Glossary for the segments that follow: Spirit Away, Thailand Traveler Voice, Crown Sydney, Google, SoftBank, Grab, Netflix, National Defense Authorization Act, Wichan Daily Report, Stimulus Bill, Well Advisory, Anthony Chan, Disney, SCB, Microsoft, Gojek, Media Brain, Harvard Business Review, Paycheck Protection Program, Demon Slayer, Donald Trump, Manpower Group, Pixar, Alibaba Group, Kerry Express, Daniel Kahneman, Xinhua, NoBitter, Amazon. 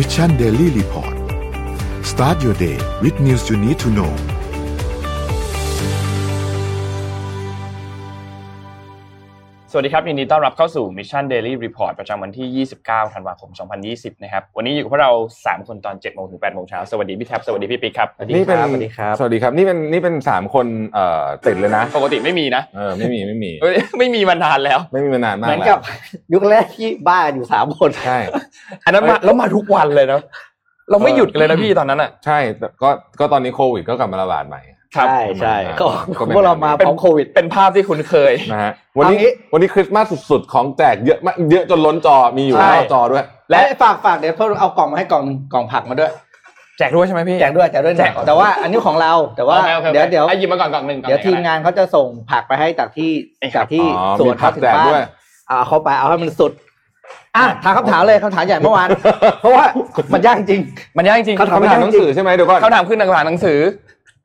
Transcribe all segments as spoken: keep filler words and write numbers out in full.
Wichan Daily Report Start your day with news you need to knowสวัสดีครับยินดีต้อนรับเข้าสู่ Mission Daily Report ประจำวันที่ยี่สิบเก้าธันวาคมสองพันยี่สิบนะครับวันนี้อยู่กับพวกเราสามคนตอน เจ็ดโมง ถึง แปดโมง เช้าสวัสดีพี่แท็บสวัสดีพี่ปิ๊กครับสวัสดีครับสวัสดีครับสวัสดีครับนี่เป็นนี่เป็นสามคนเอ่อติดเลยนะปกติไม่มีนะเออไม่มีไม่มีไม่มีมานานแล้วไม่มีมานานมากแล้วเหมือนกับยุคแรกที่บ้านอยู่สามคนใช่อันนั้นแล้วมาทุกวันเลยนะเราไม่หยุดเลยนะพี่ตอนนั้นน่ะใช่ก็ก็ตอนนี้โควิดก็กลับมาระบาดใหม่ใช่ใช่ก็พวกเรามาพร้อมโควิดเป็นภาพที่คุ้นเคยนะฮะวันนี้วันนี้คริสต์มาสสุดๆของแจกเยอะมากเยอะจนล้นจอมีอยู่นอกจอด้วยและฝากฝากเดี๋ยวเพิ่มเอากล่องมาให้กล่องนึงกล่องผักมาด้วยแจกด้วยใช่ไหมพี่แจกด้วยแจกด้วยแต่ว่าอันนี้ของเราแต่ว่าเดี๋ยวเดี๋ยวหยิบมาก่อนกล่องนึงเดี๋ยวทีมงานเขาจะส่งผักไปให้จากที่จากที่สวนเขาถึงบ้านเอาเข้าไปเอาให้มันสุดอ่ะถามคำถามเลยคำถามใหญ่เมื่อวานเพราะว่ามันยากจริงมันยากจริงคำถามหนังสือใช่ไหมเดี๋ยวก่อนเขาถามขึ้นหนังสือ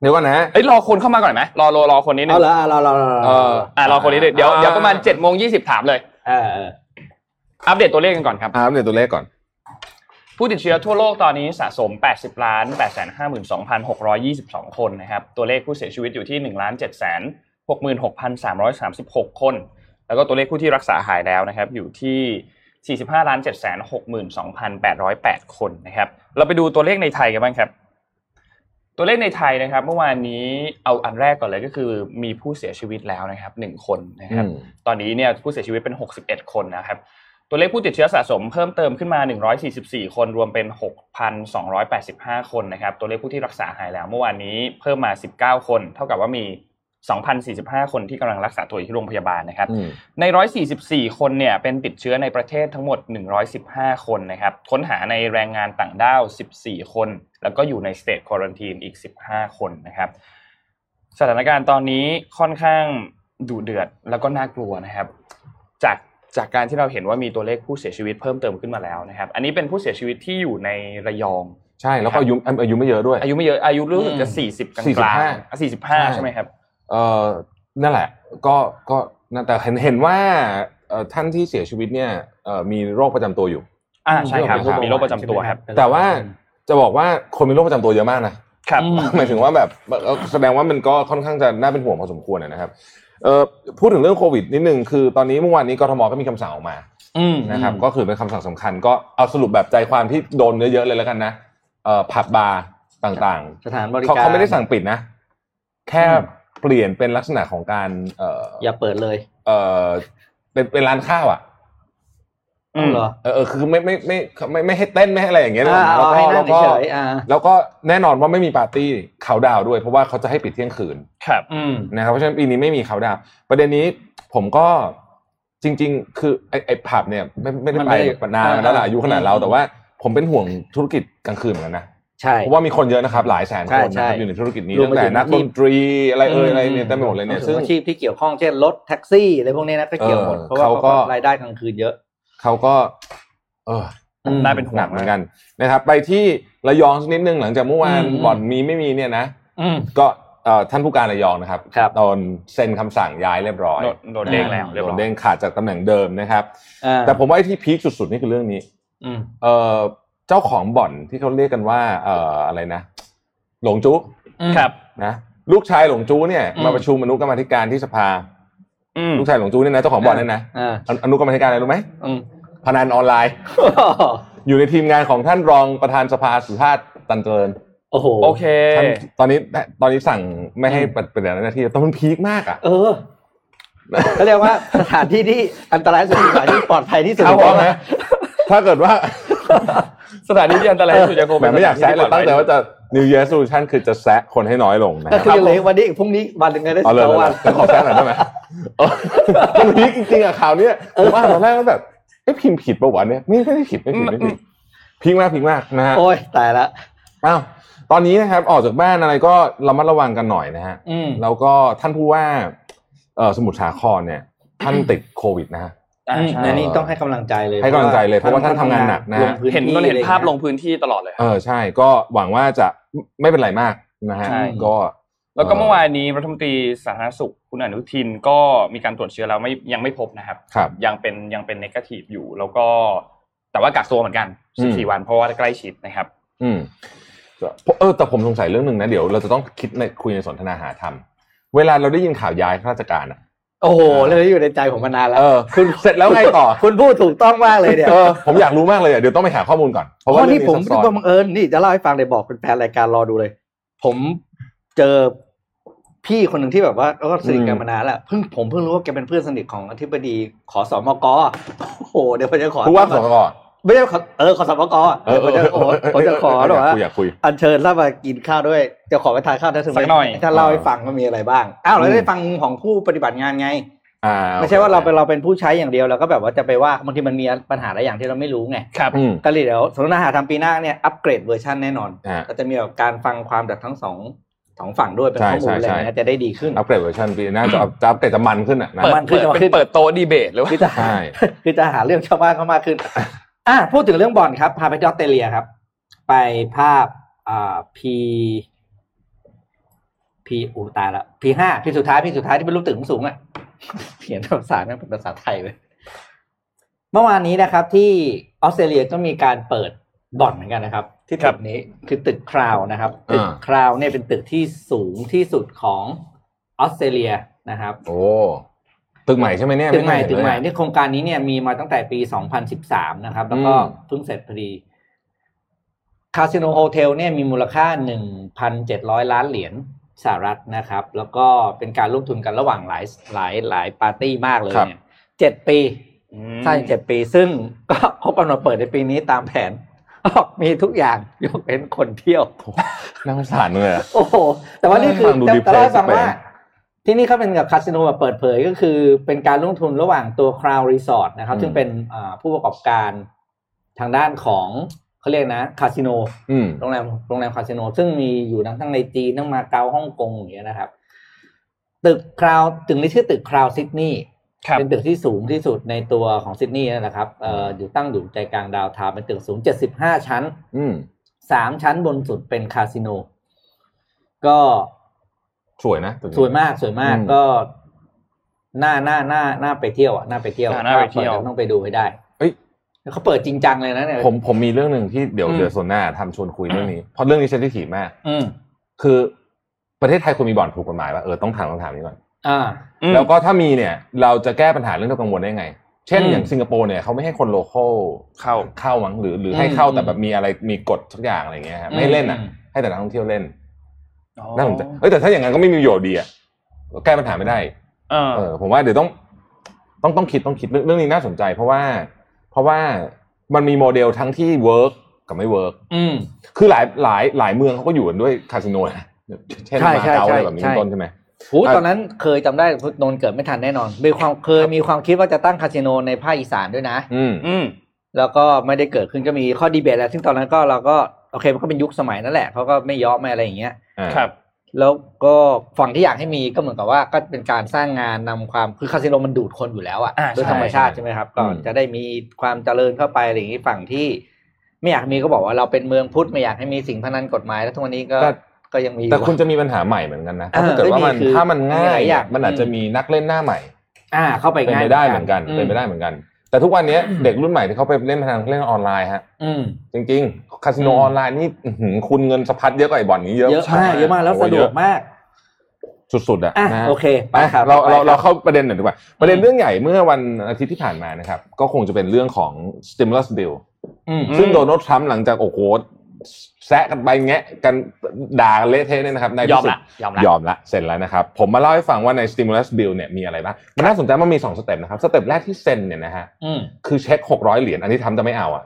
เดี๋ยวก่อนนะเอ้ยรอคนเข้ามาก่อนมั้ยรอรอรอคนนี้นึงเอาละรอรอเอออ่ะรอคนนี้เดี๋ยวเดี๋ยวประมาณ เจ็ดโมงยี่สิบ ถามเลยเออๆอัปเดตตัวเลขกันก่อนครับอัปเดตตัวเลขก่อนผู้ติดเชื้อทั่วโลกตอนนี้สะสม แปดสิบล้านแปดแสนห้าหมื่นสองพันหกร้อยยี่สิบสอง คนนะครับตัวเลขผู้เสียชีวิตอยู่ที่ หนึ่งล้านเจ็ดแสนหกหมื่นหกพันสามร้อยสามสิบหก คนแล้วก็ตัวเลขผู้ที่รักษาหายแล้วนะครับอยู่ที่ สี่สิบห้าล้านเจ็ดแสนหกหมื่นสองพันแปดร้อยแปด คนนะครับเราไปดูตัวเลขในไทยกันบ้างครับตัวเลขในไทยนะครับเมื่อวานนี้เอาอันแรกก่อนเลยก็คือมีผู้เสียชีวิตแล้วนะครับหนึ่งคนนะครับตอนนี้เนี่ยผู้เสียชีวิตเป็นหกสิบเอ็ดคนนะครับตัวเลขผู้ติดเชื้อสะสมเพิ่มเติมขึ้นมาหนึ่งร้อยสี่สิบสี่คนรวมเป็น หกพันสองร้อยแปดสิบห้า คนนะครับตัวเลขผู้ที่รักษาหายแล้วเมื่อวานนี้เพิ่มมาสิบเก้าคนเท่ากับว่ามี สองพันสี่สิบห้า คนที่กำลังรักษาตัวอยู่ที่โรงพยาบาลนะครับในหนึ่งร้อยสี่สิบสี่คนเนี่ยเป็นติดเชื้อในประเทศทั้งหมดหนึ่งร้อยสิบห้าคนนะครับค้นหาในแรงงานต่างด้าวสิบสี่คนแล้วก็อยู่ใน state quarantine อีกสิบห้าคนนะครับสถานการณ์ตอนนี้ค่อนข้างดุเดือดแล้วก็น่ากลัวนะครับจากจากการที่เราเห็นว่ามีตัวเลขผู้เสียชีวิตเพิ่มเติมขึ้นมาแล้วนะครับอันนี้เป็นผู้เสียชีวิตที่อยู่ในระยองใช่แล้วก็อายุอายุไม่เยอะด้วยอายุไม่เยอะอายุรู้สึกจะสี่สิบกลางๆสี่สิบห้าใช่มั้ยครับเอ่อนั่นแหละก็ก็แต่เห็นเห็นว่าเอ่อท่านที่เสียชีวิตเนี่ยเอ่อมีโรคประจำตัวอยู่อ่าใช่ครับมีโรคประจำตัวครับแต่ว่าจะบอกว่าคนมีโรคประจำตัวเยอะมากนะครับหมายถึงว่าแบบแสดงว่ามันก็ค่อนข้างจะน่าเป็นห่วงพอสมควรนะครับเอ่อพูดถึงเรื่องโควิดนิดนึงคือตอนนี้เมื่อวานนี้กทมก็มีคำสั่งออกมานะครับก็คือเป็นคำสั่งสำคัญก็เอาสรุปแบบใจความที่โดนเยอะๆเลยแล้วกันนะเอ่อผับบาร์ต่างๆสถานบริการเขาไม่ได้สั่งปิดนะแค่เปลี่ยนเป็นลักษณะของการเอ่ออย่าเปิดเลยเอ่อเป็นเป็นร้านข้าวอ่ะเออคือไม่ไม่ไม่ไม่ไม่ให้เต้นไม่ให้อะไรอย่างเงี้ยแล้วก็แล้วก็แล้วก็แน่นอนว่าไม่มีปาร์ตี้เคาน์ดาวน์ด้วยเพราะว่าเขาจะให้ปิดเที่ยงคืนครับอืมนะครับเพราะฉะนั้นปีนี้ไม่มีเคาน์ดาวน์ประเด็นนี้ผมก็จริงๆคือไอ้ไอ้ผับเนี่ยไม่ไม่ได้ไปมานานแล้วล่ะอายุขนาดเราแต่ว่าผมเป็นห่วงธุรกิจกลางคืนเหมือนกันนะใช่เพราะว่ามีคนเยอะนะครับหลายแสนคนนะครับอยู่ในธุรกิจนี้ตั้งแต่นักดนตรีอะไรเอ่ยอะไรเนี่ยเต็มไปหมดเลยเนี่ยซึ่งอาชีพที่เกี่ยวข้องเช่นรถแท็กซี่อะไรพวกนี้นะก็เกี่ยวหมดเพราะว่ารายได้กลางคืนเยอะเขาก็เออน่าเป็นห่วงเหมือนกันนะครับไปที่ระยองสักนิดนึงหลังจากเมื่อวานบ่อนมีไม่มีเนี่ยนะก็ท่านผู้การระยองนะครับโดนเซ็นคำสั่งย้ายเรียบร้อยโดนเด้งแล้วโดนเด้งขาดจากตำแหน่งเดิมนะครับแต่ผมว่าที่พีคสุดๆนี่คือเรื่องนี้เจ้าของบ่อนที่เขาเรียกกันว่าอะไรนะหลงจู้นะลูกชายหลงจู้เนี่ยมาประชุมอนุกรรมาธิการที่สภาลูกชายหลงจู้เนี่ยนะเจ้าของบ่อนเนี่ยนะอนุกรรมาธิการอะไรรู้ไหมพนันออนไลน์อยู่ในทีมงานของท่านรองประธานสภาสุชาติตันเจริญโอ้โหโอเคตอนนี้ตอนนี้สั่งไม่ให้ปฏิบัติหน้าที่แต่มันพีคมากอ่ะเออเขาเรียกว่าสถานที่ที่อันตรายสุดสถานที่ปลอดภัยที่สุดของนะถ้าเกิดว่าสถานที่ที่อันตรายสุดจะโกงแบบไม่อยากแซะเลยตั้งแต่ว่าจะ New Year Resolution คือจะแซะคนให้น้อยลงนะครับคือเลยวันนี้พรุ่งนี้วันนึงได้สองวันขอแซะหน่อยได้มั้ยมันพีคจริงๆอ่ะข่าวเนี้ยผมว่าตอนแรกก็แบบไอ้พิมพ์ผิดป่ะวะเนี่ยนี่ไม่ได้ผิดไม่ผิดไม่ผิดพิงมากพิงมากนะฮะโอ้ยตายละอ้าวตอนนี้นะครับออกจากบ้านอะไรก็ระมัดระวังกันหน่อยนะฮะแล้วก็ท่านผู้ว่าเอ่อสมุทรสาครเนี่ยท่านติดโควิดนะฮะอ่าใช่อันนี้ต้องให้กำลังใจเลยให้กำลังใจเลยเพราะว่าท่านทำงานหนักนะเห็นก็เห็นภาพลงพื้นที่ตลอดเลยเออใช่ก็หวังว่าจะไม่เป็นไรมากนะฮะก็แล้วก็เมื่อวานนี้รัฐมนตรีสาธารณสุขคุณอนุทินก็มีการตรวจเชื้อแล้วไม่ยังไม่พบนะครับยังเป็นยังเป็นเนกาทีฟอยู่แล้วก็ แต่ว่ากักตัวเหมือนกันสิบสี่วันเพราะว่าใกล้ชิดนะครับอืมเออแต่ผมสงสัยเรื่องนึงนะเดี๋ยวเราจะต้องคิดในคุยในสนทนาหาธรรมเวลาเราได้ยินข่าวย้ายข้าราชการอ่ะโอ้โหเรื่องนี้อยู่ในใจผมมานานแล้วคุณเสร็จแล้วไงต่อคุณพูดถูกต้องมากเลยเนี่ยผมอยากรู้มากเลยเดี๋ยวต้องไปหาข้อมูลก่อนเพราะว่านี่ผมเพิ่งบังเอิญนี่จะเล่าให้ฟังเลยบอกเป็นแฟนรายการรอดูเลยผมเจอพี่คนนึงที่แบบว่าก็สนิทกันมานานแล้วเพิ่งผมเพิ่งรู้ว่าแกเป็นเพื่อนสนิทของอธิบดีขสมก.โอ้โหเดี๋ยวผมจะขอผู้ว่าขสมก.ไม่ใช่เออขสมก.เออผมจะขอผมจะขอหรอว่าอัญเชิญแล้วมากินข้าวด้วยจะขอไปทานข้าวด้วยสักหน่อยถ้าเล่าให้ฟังว่ามีอะไรบ้างอ้าวเราได้ฟังของผู้ปฏิบัติงานไงอ่าไม่ใช่ว่าเราเป็นเราเป็นผู้ใช้อย่างเดียวเราก็แบบว่าจะไปว่าบางทีมันมีปัญหาหลายอย่างที่เราไม่รู้ไงครับก็เลยเดี๋ยวสนทนาหาธรรมปีหน้าเนี่ยอัปเกรดเวอร์ชันแน่นอนก็จะมีแบบการฟังความจากทั้งสองสองฝั่งด้วยเป็นข้อมูลอะไรนะจะได้ดีขึ้นอัปเกรดเวอร์ชันปีหน้าจะจะอัปเกรดจะมันขึ้นอ่ะมันขึ้นจะเปิดโต๊ะดีเบตหรือว่าใช่คือจะหาเรื่องชาวบ้านเข้ามาขึ้นอ่ะพูดถึงเรื่องบอลครับพาไปที่ออสเตรเลียครับไปภาพอ่า P P อูตายละ พี ห้า พีสุดท้าย พีสุดท้ายที่เป็นรูปตึกสูงอ่ะเขียนภาษาเนี่ยเป็นภาษาไทยเลยเมื่อวานนี้นะครับที่ออสเตรเลียก็มีการเปิดบ่อนเหมือนกันนะครับที่ตึกนี้คือตึกคราวนะครับตึกคราวเนี่ยเป็นตึกที่สูงที่สุดของออสเตรเลียนะครับโอ้ตึกใหม่ใช่ไหมเนี่ยตึกใหม่ตึกใหม่นี่โครงการนี้เนี่ยมีมาตั้งแต่ปีสองพันสิบสามนะครับแล้วก็เพิ่งเสร็จพอดีคาสิโนโฮเทลเนี่ยมีมูลค่า หนึ่งพันเจ็ดร้อย ล้านเหรียญสหรัฐนะครับแล้วก็เป็นการร่วมทุนกันระหว่างหลายหลายหลายปาร์ตี้มากเลยเนี่ยเจ็ดปีใช่เจ็ดปีซึ่งก็ครบกำหนดเปิดในปีนี้ตามแผนมีทุกอย่างยกเว้นคนเที่ยวน่าสงสารเลยโอ้โหแต่ว่านี่คือแต่เราฟังว่าที่นี่เขาเป็นกับคาสิโนแบบเปิดเผยก็คือเป็นการลงทุนระหว่างตัว Crown Resort นะครับซึ่งเป็นผู้ประกอบการทางด้านของเขาเรียกนะคาสิโนโรงแรมโรงแรมคาสิโนซึ่งมีอยู่ทั้งในจีนทั้งมาเก๊าฮ่องกงอย่างเงี้ยนะครับตึก Crown ตึกนี้ชื่อตึก Crown Sydney เป็นตึกที่สูงที่สุดในตัวของซิดนีย์นั่นแหละครับเอ่ออยู่ตั้งอยู่ใจกลางดาวน์ทาวน์เป็นตึกสูงเจ็ดสิบห้าชั้นอืมสามชั้นบนสุดเป็นคาสิโนก็สวยนะสวยมากสวยมากก็น่าน่าน่าน่าไปเที่ยวอ่ะน่าไปเที่ยวน่าไปเที่ยวต้องไปดูให้ได้เอ้ยเขาเปิดจริงจังเลยนะเนี่ยผมผมมีเรื่องนึงที่เดี๋ยวเดี๋ยวโซน่าทำชวนคุยเรื่องนี้เพราะเรื่องนี้เซนซิทีฟมากคือประเทศไทยควรมีบ่อนถูกกฎหมายว่าเออต้องถามคำถามนี้ก่อนอ่าแล้วก็ถ้ามีเนี่ยเราจะแก้ปัญหาเรื่องที่กังวลได้ไงเช่นอย่างสิงคโปร์เนี่ยเขาไม่ให้คนโลคอลเข้าเข้ามั้งหรือหรือให้เข้าแต่แบบมีอะไรมีกฎสักอย่างอะไรเงี้ยครับไม่เล่นอ่ะให้แต่นักท่องเที่ยวเล่นน่าสนใจเอ้ยแต่ถ้าอย่างนั้นก็ไม่มีประโยชน์ดีอ่ะแก้ปัญหาไม่ได้เออผมว่าเดี๋ยวต้องต้องต้องคิดต้องคิดเรื่องนี้น่าสนใจเพราะว่าเพราะว่ามันมีโมเดลทั้งที่เวิร์กกับไม่เวิร์กอืมคือหลายหลายหลายเมืองเขาก็อยู่กันด้วยคาสิโนนะเช่นมาเก๊าอะไรแบบนี้ต้นใช่ไหมโอ้ตอนนั้นเคยจำได้นนเกิดไม่ทันแน่นอนมีความเคยมีความคิดว่าจะตั้งคาสิโนในภาคอีสานด้วยนะอืมอืมแล้วก็ไม่ได้เกิดขึ้นก็มีข้อดีเบตแล้วซึ่งตอนนั้นก็เราก็โอเคมันก็เป็นยุคสมัยนั่นแหละเขาก็ไม่ย่อไม่อะไรอย่างเงี้ยครับแล้วก็ฝั่งที่อยากให้มีก็เหมือนกับว่าก็เป็นการสร้างงานนำความคือคาสิโนมันดูดคนอยู่แล้วอ่ะโดยธรรมชาติใช่ไหมครับก็จะได้มีความเจริญเข้าไปอะไรอย่างนี้ฝั่งที่ไม่อยากมีก็บอกว่าเราเป็นเมืองพุทธไม่อยากให้มีสิ่งพนันกฎหมายแล้วทุกวันนี้ก็ก็ยังมีแต่คุณจะมีปัญหาใหม่เหมือนกันนะถ้าเกิดว่ามันถ้ามันง่ายมันอาจจะมีนักเล่นหน้าใหม่อ่าเข้าไปง่ายได้เหมือนกันเป็นไปได้เหมือนกันแต่ทุกวันนี้เด็กรุ่นใหม่ที่เขาไปเล่นพนันเล่นออนไลน์ฮะจริงๆคาสิโนออนไลน์นี่คุณเงินสะพัดเยอะกว่าไอ้บ่อนนี้เยอะมากเยอะมากแล้วสะดวกมากสุดๆอ่ะโอเคไปครับเราเราเราเข้าประเด็นหน่อยดีกว่าประเด็นเรื่องใหญ่เมื่อวันอาทิตย์ที่ผ่านมานะครับก็คงจะเป็นเรื่องของ Stimulus Bill ซึ่งโดนัลด์ทรัมป์หลังจากโอ้โหแซะกันไปแงะกันด่าเละเทะเนี่ยนะครับในที่สุดยอมละยอมละเสร็จแล้วนะครับผมมาเล่าให้ฟังว่าใน Stimulus Bill เนี่ยมีอะไรบ้างมันน่าสนใจมันมีสองสเต็ปนะครับสเต็ปแรกที่เซ็นเนี่ยนะฮะคือเช็คหกร้อยเหรียญอันนี้ทรัมป์จะไม่เอาอ่ะ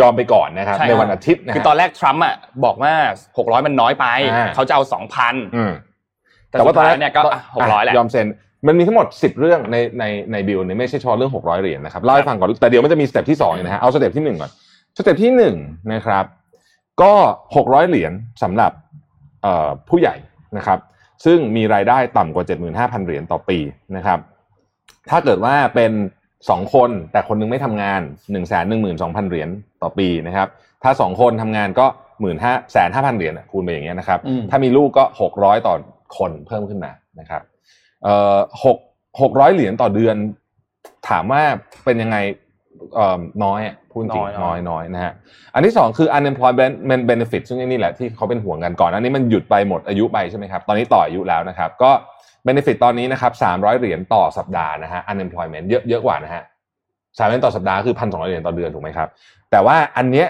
ยอมไปก่อนนะครับในวันอาทิตย์นะคือตอนแรกทรัมป์อ่ะบอกว่าหกร้อยมันน้อยไปเขาจะเอา สองพัน แต่ว่าตอนแรกเนี่ยก็หกร้อยแหละยอมเซ็นมันมีทั้งหมดสิบเรื่องในในในบิลเนี่ยไม่ใช่เฉพาะเรื่องหกร้อยเหรียญนะครับเล่าให้ฟังก่อนแต่เดี๋ยวมันจะมีสเต็ปที่สองนะฮะเอาสเต็ปที่หนึ่งก่อนสเต็ปที่หนึ่งนะครับก็หกร้อยเหรียญสำหรับผู้ใหญ่นะครับซึ่งมีรายได้ต่ำกว่า เจ็ดหมื่นห้าพัน เหรียญต่อปีนะครับถ้าเกิดว่าเป็นสองคนแต่คนนึงไม่ทำงาน หนึ่งแสนหนึ่งหมื่นสองพัน เหรียญต่อปีนะครับถ้าสองคนทำงานก็ หนึ่งหมื่นห้าพัน เหรียญคูณไปอย่างเงี้ยนะครับถ้ามีลูกก็หกร้อยต่อคนเพิ่มขึ้นมานะครับเอ่อหกร้อยเหรียญต่อเดือนถามว่าเป็นยังไง น้อยพูดจริงน้อยน้อยนะฮะอันที่สองคือ unemployment benefit ซึ่งนี่แหละที่เขาเป็นห่วงกันก่อนอันนี้มันหยุดไปหมดอายุไปใช่ไหมครับตอนนี้ต่ออายุแล้วนะครับก็ benefit ตอนนี้นะครับสามร้อยเหรียญต่อสัปดาห์นะฮะ unemployment เยอะเยอะกว่านะฮะสามเหรียญต่อสัปดาห์คือ หนึ่งพันสองร้อยเหรียญต่อเดือนถูกไหมครับแต่ว่าอันเนี้ย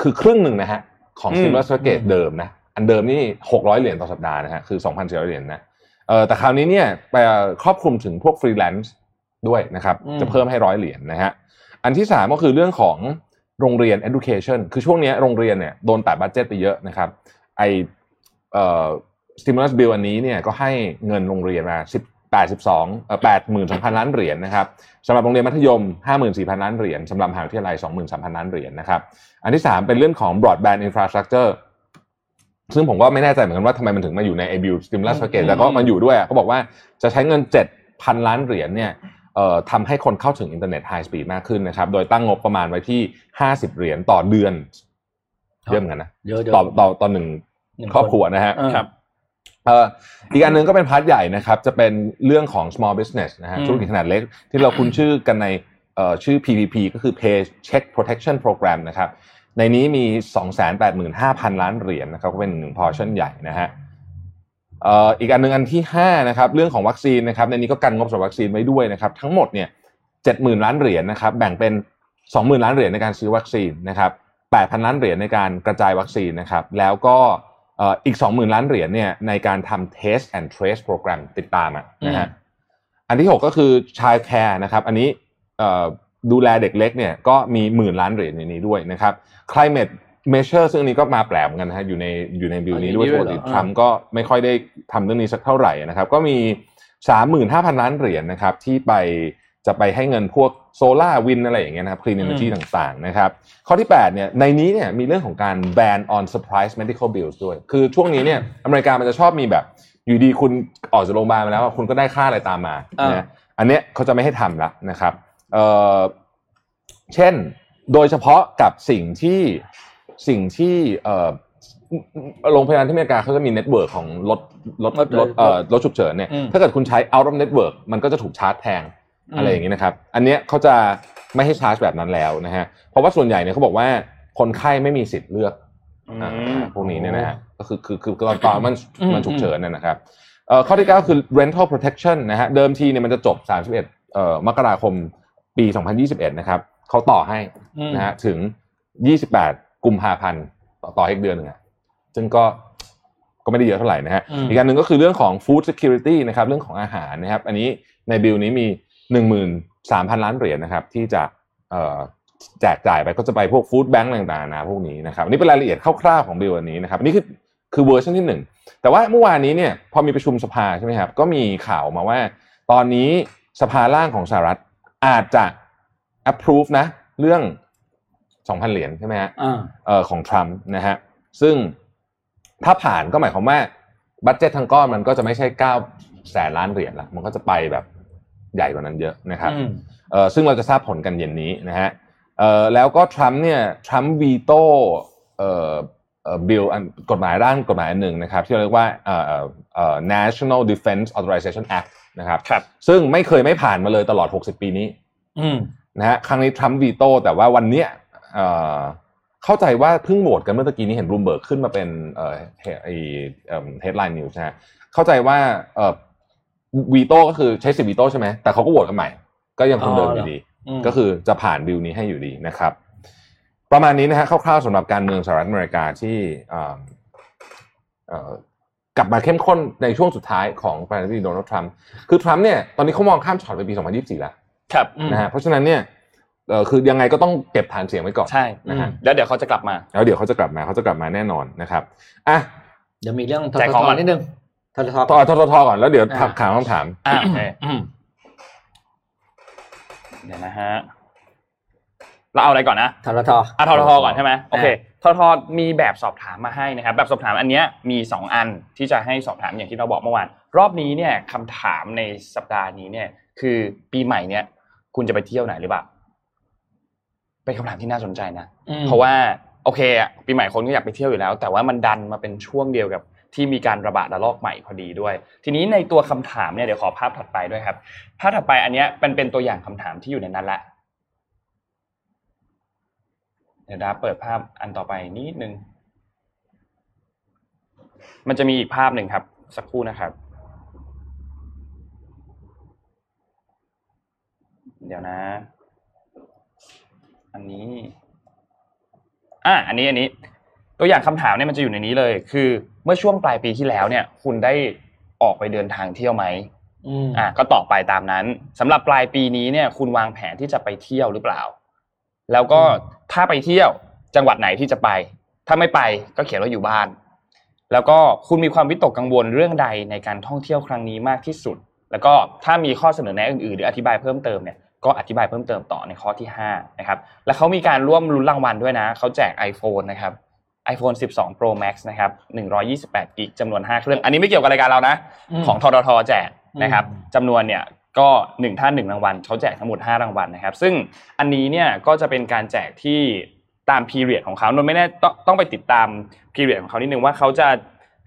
คือครึ่งนึงนะฮะของ stimulus package เดิมนะอันเดิมนี่หกร้อยเหรียญต่อสัปดาห์นะฮะคือ สองพันสี่ร้อยเหรียญนะเอ่อแต่คราวนี้เนี่ยไปครอบคลุมถึงพวก freelance ด้วยนะครับจะเพิ่มให้หนึ่งร้อยเหรียญนะฮะอันที่สามก็คือเรื่องของโรงเรียน education คือช่วงนี้โรงเรียนเนี่ยโดนตัดบัดเจ็ตไปเยอะนะครับไอเอ่อ stimulus bill อันนี้เนี่ยก็ให้เงินโรงเรียนมาสิบแปด สิบสองเอ่อ แปดหมื่นสองพันล้านเหรียญนะครับสำหรับโรงเรียนมัธยม ห้าหมื่นสี่พันล้านเหรียญสำหรับมหาวิทยาลัย สองหมื่นสามพันล้านเหรียญนะครับอันที่สามเป็นเรื่องของ broadband infrastructure ซึ่งผมก็ไม่แน่ใจเหมือนกันว่าทำไมมันถึงมาอยู่ใน Bill Stimulus Package แล้วก็มันอยู่ด้วยเขาบอกว่าจะใช้เงิน เจ็ดพันล้านเหรียญเนี่ยเอ่อทำให้คนเข้าถึงอินเทอร์เน็ตไฮสปีดมากขึ้นนะครับโดยตั้งงบประมาณไว้ที่ห้าสิบเหรียญต่อเดือนเยอะเหมือนกันนะต่อต่อต่อหนึ่งครอบครัวนะฮะครับเอ่ออีกอันนึงก็เป็นพาร์ทใหญ่นะครับจะเป็นเรื่องของ small business นะฮะธุรกิจขนาดเล็กที่เราคุ้นชื่อกันในเอ่อชื่อ พี พี พี ก็คือ Paycheck Protection Program นะครับในนี้มี สองแสนแปดหมื่นห้าพันล้านเหรียญนะครับก็เป็นหนึ่ง portion ใหญ่นะฮะเอ่ออีกอันนึงอันที่ห้านะครับเรื่องของวัคซีนนะครับในนี้ก็กันงบสำหรับวัคซีนไว้ด้วยนะครับทั้งหมดเนี่ย เจ็ดหมื่นล้านเหรียญนะครับแบ่งเป็น สองหมื่นล้านเหรียญในการซื้อวัคซีนนะครับ แปดพันล้านเหรียญในการกระจายวัคซีนนะครับแล้วก็อีก สองหมื่นล้านเหรียญเนี่ยในการทำ Test and Trace Program ติดตามอ่ะนะฮะอันที่หกก็คือ Child Care นะครับอันนี้ดูแลเด็กเล็กเนี่ยก็มีหมื่นล้านเหรียญในนี้ด้วยนะครับ Climate Measure ซึ่งอันนี้ก็มาแปลกเหมือนกันนะฮะอยู่ในอยู่ในบิลนี้ด้วยปกติทรัมป์ก็ไม่ค่อยได้ทำเรื่องนี้สักเท่าไหร่นะครับก็มี สามหมื่นห้าพันล้านเหรียญนะครับที่ไปจะไปให้เงินพวกโซล่าวินอะไรอย่างเงี้ยนะครับ clean energy ต่างๆนะครับข้อที่แปดเนี่ยในนี้เนี่ยมีเรื่องของการ ban on surprise medical bills ด้วยคือช่วงนี้เนี่ยอเมริกามันจะชอบมีแบบอยู่ดีคุณออกจากโรงพยาบาลมาแล้วคุณก็ได้ค่าอะไรตามมานะอันเนี้ยเขาจะไม่ให้ทำละนะครับเอ่อเช่นโดยเฉพาะกับสิ่งที่สิ่งที่เอ่อโรงพยาบาลที่อเมริกาเขาจะมีเน็ตเวิร์คของรถรถรถเอ่อรถฉุกเฉินเนี่ยถ้าเกิดคุณใช้ out of network มันก็จะถูกชาร์จแพงอะไรอย่างนี้นะครับอันเนี้ยเขาจะไม่ให้ชาร์จแบบนั้นแล้วนะฮะเพราะว่าส่วนใหญ่เนี่ยเขาบอกว่าคนไข้ไม่มีสิทธิ์เลือกพวกนี้เนี่ยนะฮะก็คือคือคือตอนมันมันฉุกเฉินน่ะนะครับเอ่อข้อที่เก้าคือ rental protection นะฮะเดิมทีเนี่ยมันจะจบสามสิบเอ็ดเอ่อมกราคมปีสองพันยี่สิบเอ็ดนะครับเขาต่อให้นะฮะถึงยี่สิบแปดกุมภาพันธ์ต่อต่ออีกเดือนนึงอ่ะซึ่งก็ก็ไม่ได้เยอะเท่าไหร่นะฮะอีกอันนึงก็คือเรื่องของ food security นะครับเรื่องของอาหารนะครับอันนี้ในบิลนี้มีหนึ่งหมื่นสามพันล้านเหรียญนะครับที่จะเอ่อแจกจ่ายไปก็จะไปพวกฟู้ดแบงค์ต่างๆนะพวกนี้นะครับนี่เป็นรายละเอียดคร่าวๆของบิลอันนี้นะครับอันนี้คือคือเวอร์ชันที่หนึ่งแต่ว่าเมื่อวานนี้เนี่ยพอมีประชุมสภาใช่มั้ยครับก็มีข่าวมาว่าตอนนี้สภาล่างของสหรัฐอาจจะ approve นะเรื่อง สองพันเหรียญใช่มั้ยฮะเอ่อของทรัมป์นะฮะซึ่งถ้าผ่านก็หมายความว่าบัดเจ็ตทั้งก้อนมันก็จะไม่ใช่เก้าแสนล้านเหรียญละมันก็จะไปแบบใหญ่กว่านั้นเยอะนะครับเอ่อซึ่งเราจะทราบผลกันเย็นนี้นะฮะเอ่อแล้วก็ทรัมป์เนี่ยทรัมป์วีโต้เอ่อเอ่อบิลกฎหมายร่างกฎหมายอันหนึ่งนะครับที่เรียกว่าเอ่อเอ่อ National Defense Authorization Act นะครับซึ่งไม่เคยไม่ผ่านมาเลยตลอดหกสิบปีนี้นะฮะครั้งนี้ทรัมป์วีโต้แต่ว่าวันเนี้ยเอ่อเข้าใจว่าเพิ่งโหวตกันเมื่อตะกี้นี้เห็นบลูมเบิร์กขึ้นมาเป็นเอ่อไอ้เอ่อ headline news นะฮะเข้าใจว่าเอ่อวีโต้ก็คือใช้สิบวีโต้ใช่ไหมแต่เขาก็โหวตกันใหม่ก็ยังคงเดิมอยู่ดีก็คือจะผ่านบิลนี้ให้อยู่ดีนะครับประมาณนี้นะฮะคร่าวๆสำหรับการเมืองสหรัฐอเมริกาที่กลับมาเข้มข้นในช่วงสุดท้ายของประธานาธิบดีโดนัลด์ทรัมป์คือทรัมป์เนี่ยตอนนี้เขามองข้ามช็อตไปปีสองพันยี่สิบสี่แล้วนะฮะเพราะฉะนั้นเนี่ยคือยังไงก็ต้องเก็บฐานเสียงไว้ก่อนใช่นะฮะแล้วเดี๋ยวเขาจะกลับมาแล้วเดี๋ยวเขาจะกลับมาเขาจะกลับมาแน่นอนนะครับอ่ะเดี๋ยวมีเรื่องแจกของก่อนนิดนึงทททก่อนทททก่อนแล้วเดี๋ยวถามคำถามอ่าโอเคเดี๋ยวนะฮะเราเอาอะไรก่อนนะทททอ่ะทททก่อนใช่มั้ยโอเคทททมีแบบสอบถามมาให้นะครับแบบสอบถามอันเนี้ยมีสองอันที่จะให้สอบถามอย่างที่เราบอกเมื่อวานรอบนี้เนี่ยคำถามในสัปดาห์นี้เนี่ยคือปีใหม่เนี่ยคุณจะไปเที่ยวไหนหรือเปล่าเป็นคำถามที่น่าสนใจนะเพราะว่าโอเคอ่ะปีใหม่คนก็อยากไปเที่ยวอยู่แล้วแต่ว่ามันดันมาเป็นช่วงเดียวกับที่มีการระบาดระลอกใหม่พอดีด้วยทีนี้ในตัวคำถามเนี่ยเดี๋ยวขอภาพถัดไปด้วยครับภาพถัดไปอันเนี้ยเป็นเป็นตัวอย่างคำถามที่อยู่ในนั้นละ เดี๋ยวดาเปิดภาพอันต่อไปนิดนึงมันจะมีอีกภาพหนึ่งครับสักครู่นะครับเดี๋ยวนะอันนี้อ่ะอันนี้อันนี้ตัวอย่างคำถามเนี่ยมันจะอยู่ในนี้เลยคือเมื่อช่วงปลายปีที่แล้วเนี่ยคุณได้ออกไปเดินทางเที่ยวไหมอ่ะก็ตอบไปตามนั้นสำหรับปลายปีนี้เนี่ยคุณวางแผนที่จะไปเที่ยวหรือเปล่าแล้วก็ถ้าไปเที่ยวจังหวัดไหนที่จะไปถ้าไม่ไปก็เขียนว่าอยู่บ้านแล้วก็คุณมีความวิตกกังวลเรื่องใดในการท่องเที่ยวครั้งนี้มากที่สุดแล้วก็ถ้ามีข้อเสนอแนะอื่นๆหรืออธิบายเพิ่มเติมเนี่ยก็อธิบายเพิ่มเติมต่อในข้อที่ห้านะครับแล้วเขามีการร่วมลุ้นรางวัลด้วยนะเขาแจก iPhone นะครับ iPhone สิบสอง Pro Max นะครับหนึ่งร้อยยี่สิบแปดกิกะจำนวนห้าเครื่องอันนี้ไม่เกี่ยวกับรายการเรานะของทททแจกนะครับจำนวนเนี่ยก็หนึ่งท่านหนึ่งรางวัลเขาแจกทั้งหมดห้ารางวัลนะครับซึ่งอันนี้เนี่ยก็จะเป็นการแจกที่ตาม period ของเขานนไม่แน่ต้องไปติดตาม period ของเขานิดนึงว่าเขาจะ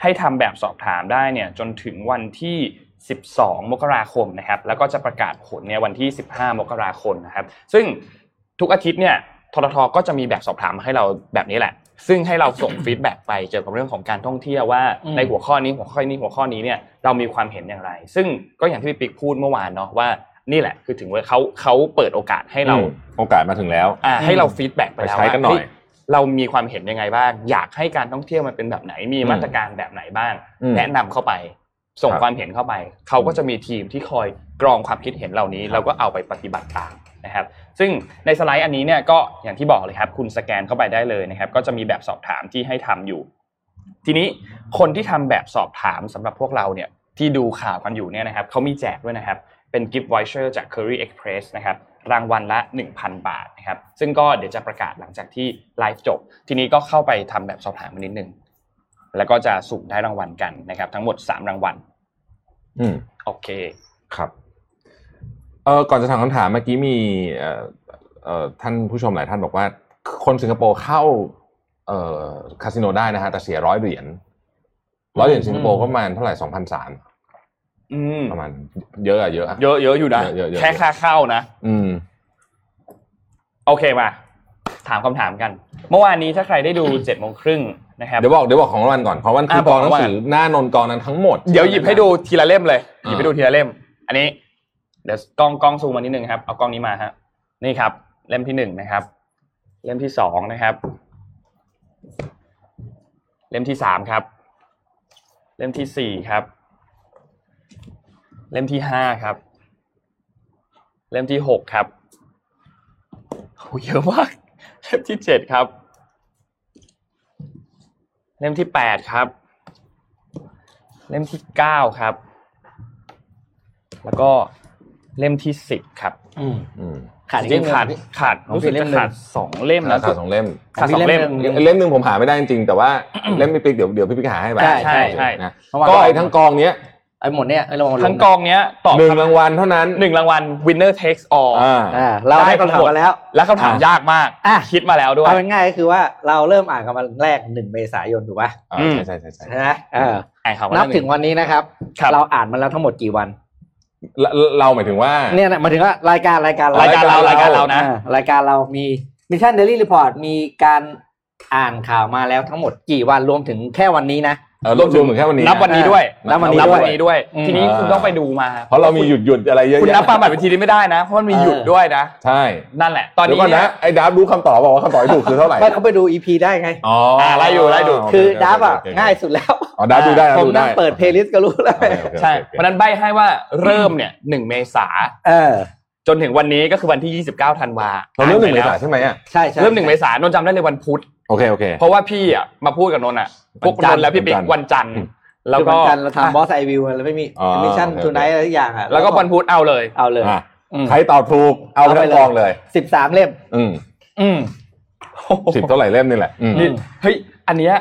ให้ทำแบบสอบถามได้เนี่ยจนถึงวันที่สิบสองมกราคมนะครับแล้วก็จะประกาศผลเนี่ยวันที่สิบห้ามกราคมนะครับซึ่งทุกอาทิตย์เนี่ยทททก็จะมีแบบสอบถามให้เราแบบนี้แหละซึ่งให้เราส่งฟีดแบ็กไปเกี่ยวกับเรื่องของการท่องเที่ยวว่าในหัวข้อนี้หัวข้อนี้หัวข้อนี้เนี่ยเรามีความเห็นอย่างไรซึ่งก็อย่างที่พี่ปิ๊กพูดเมื่อวานเนาะว่านี่แหละคือถึงว่าเขาเขาเปิดโอกาสให้เราโอกาสมาถึงแล้วอ่าให้เราฟีดแบ็กไปแล้วว่าเรามีความเห็นยังไงบ้างอยากให้การท่องเที่ยวมันเป็นแบบไหนมีมาตรการแบบไหนบ้างแนะนำเข้าไปส่งความเห็นเข้าไปเขาก็จะมีทีมที่คอยกรองความคิดเห็นเหล่านี้แล้วก็เอาไปปฏิบัติตามนะครับซึ่งในสไลด์อันนี้เนี่ยก็อย่างที่บอกเลยครับคุณสแกนเข้าไปได้เลยนะครับก็จะมีแบบสอบถามที่ให้ทำอยู่ทีนี้คนที่ทำแบบสอบถามสำหรับพวกเราเนี่ยที่ดูข่าวกันอยู่เนี่ยนะครับเขามีแจกด้วยนะครับเป็น Gift Voucher จาก Kerry Express นะครับรางวัลละ หนึ่งพัน บาทนะครับซึ่งก็เดี๋ยวจะประกาศหลังจากที่ไลฟ์จบทีนี้ก็เข้าไปทำแบบสอบถามนิดนึงแล้วก็จะสุ่มได้รางวัลกันนะครับทั้งหมดสามรางวัลอืมโอเคครับเอ่อก่อนจะถามคำถามเมื่อกี้มีเอ่อเอ่อท่านผู้ชมหลายท่านบอกว่าคนสิงคโปร์เข้าเอ่อคาสิโนได้นะฮะแต่เสียร้อยเหรียญร้อยเหรียญสิงคโปร์ประมาณเท่าไหร่ สองพันสามร้อย อืมประมาณเยอะอ่ะเยอะเยอะเยอะอยู่นะแค่ค่าเข้านะอืมโอเคมาถามคำถามกันเมื่อวานนี้ถ้าใครได้ดู เจ็ดโมงครึ่งนะครับเดี๋ยวบอกเดี๋ยวบอกของรางวัลก่อนของรางวัลคือกองหนังสือหน้านนกองนั้นทั้งหมดเดี๋ยวหยิบให้ดูทีละเล่มเลยหยิบให้ดูทีละเล่มอันนี้เดี๋ยวกล้องกล้องซูมมานิดนึงครับเอากล้องนี้มาฮะนี่ครับเล่มที่หนึ่งนะครับเล่มที่สองนะครับเล่มที่สามครับเล่มที่สี่ครับเล่มที่ห้าครับเล่มที่หกครับโอ้เยอะมากเล่มที่เจ็ดครับเล่มที่แปดครับเล่มที่เก้าครับแล้วก็เล่มที่สิบครับอืมอืมขาดเล่มขาดขาดรู้สึกจะขาดสองเล่มนะขาดสองเล่มขาดสองเล่มเล่มนึงผมหาไม่ได้จริงๆแต่ว่าเล่มพี่ปิ๊กเดี๋ยวเดี๋ยวพี่ปิ๊กหาให้ไปใช่ๆนะก็ไอ้ทั้งกองเนี้ยไอ้หมดเนี้ยไอ้รางวัลทั้งกองเนี้ยตอบหนึ่งรางวัลเท่านั้นหนึ่งรางวัล Winner Takes All อ่าเราได้คำถามมาแล้วแล้วคำถามยากมากคิดมาแล้วด้วยเอาง่ายๆก็คือว่าเราเริ่มอ่านกันวันแรกหนึ่งเมษายนถูกป่ะอ่าใช่ๆๆใช่มั้ยเออนับถึงวันนี้นะครับเราอ่านมันแล้วทั้งหมดกี่วันเราหมายถึงว่าเนี่ยหมายถึงว่ารายการรายการรายการเรารายการเรานะรายการเรามี Wichan Daily Report มีการอ่านข่าวมาแล้วทั้งหมดกี่วันรวมถึงแค่วันนี้นะเออรวมรวมถึงแค่วันนี้นับวันนี้ด้วยนับวันนี้ด้วยทีนี้คุณต้องไปดูมาเพราะเรามีหยุดหยุดอะไรเยอะๆคุณนับประมาณนาทีนี้ไม่ได้นะเพราะมันมีหยุดด้วยนะใช่นั่นแหละตอนนี้นะไอ้ดับรู้คำตอบบอกว่าคำตอบถูกคือเท่าไหร่ไม่เขาไปดู อี พี ได้ไงอ๋อไล่อยู่ไล่ดูคือดับอ่ะง่ายสุดแล้วอ๋อดับดูได้ผมนั่งเปิดเพลย์ลิสต์ก็รู้แล้วใช่เพราะนั้นใบให้ว่าเริ่มเนี่ยหนึ่งเมษาเออจนถึงวันนี้ก็คือวันที่ยี่สิบเก้าธันวาเราเริ่มหนึ่งเมษาใช่ไหมอ่ะใช่เริ่มหนึ่งเมษานนจำได้เลยวันพุธโอเคโอเคเพราะว่าพี่อ่ะมาพูดกับนนท์อ่ะพวกนนท์แล้วพี่ปิ๊กวันจันทร์แล้วก็วันจันทร์เราทำบอสไอวิวแล้วไม่มีมิชชั่นทูไนท์อะไรทุกอย่างอ่ะแล้วก็วันพุธเอาเลยเอาเลยใครตอบถูกเอาไปกองเลยสิบสามเล่มอืมอืมสิบเท่าไหร่เล่มนี่แหละนี่เฮ้ยอันเนี้ย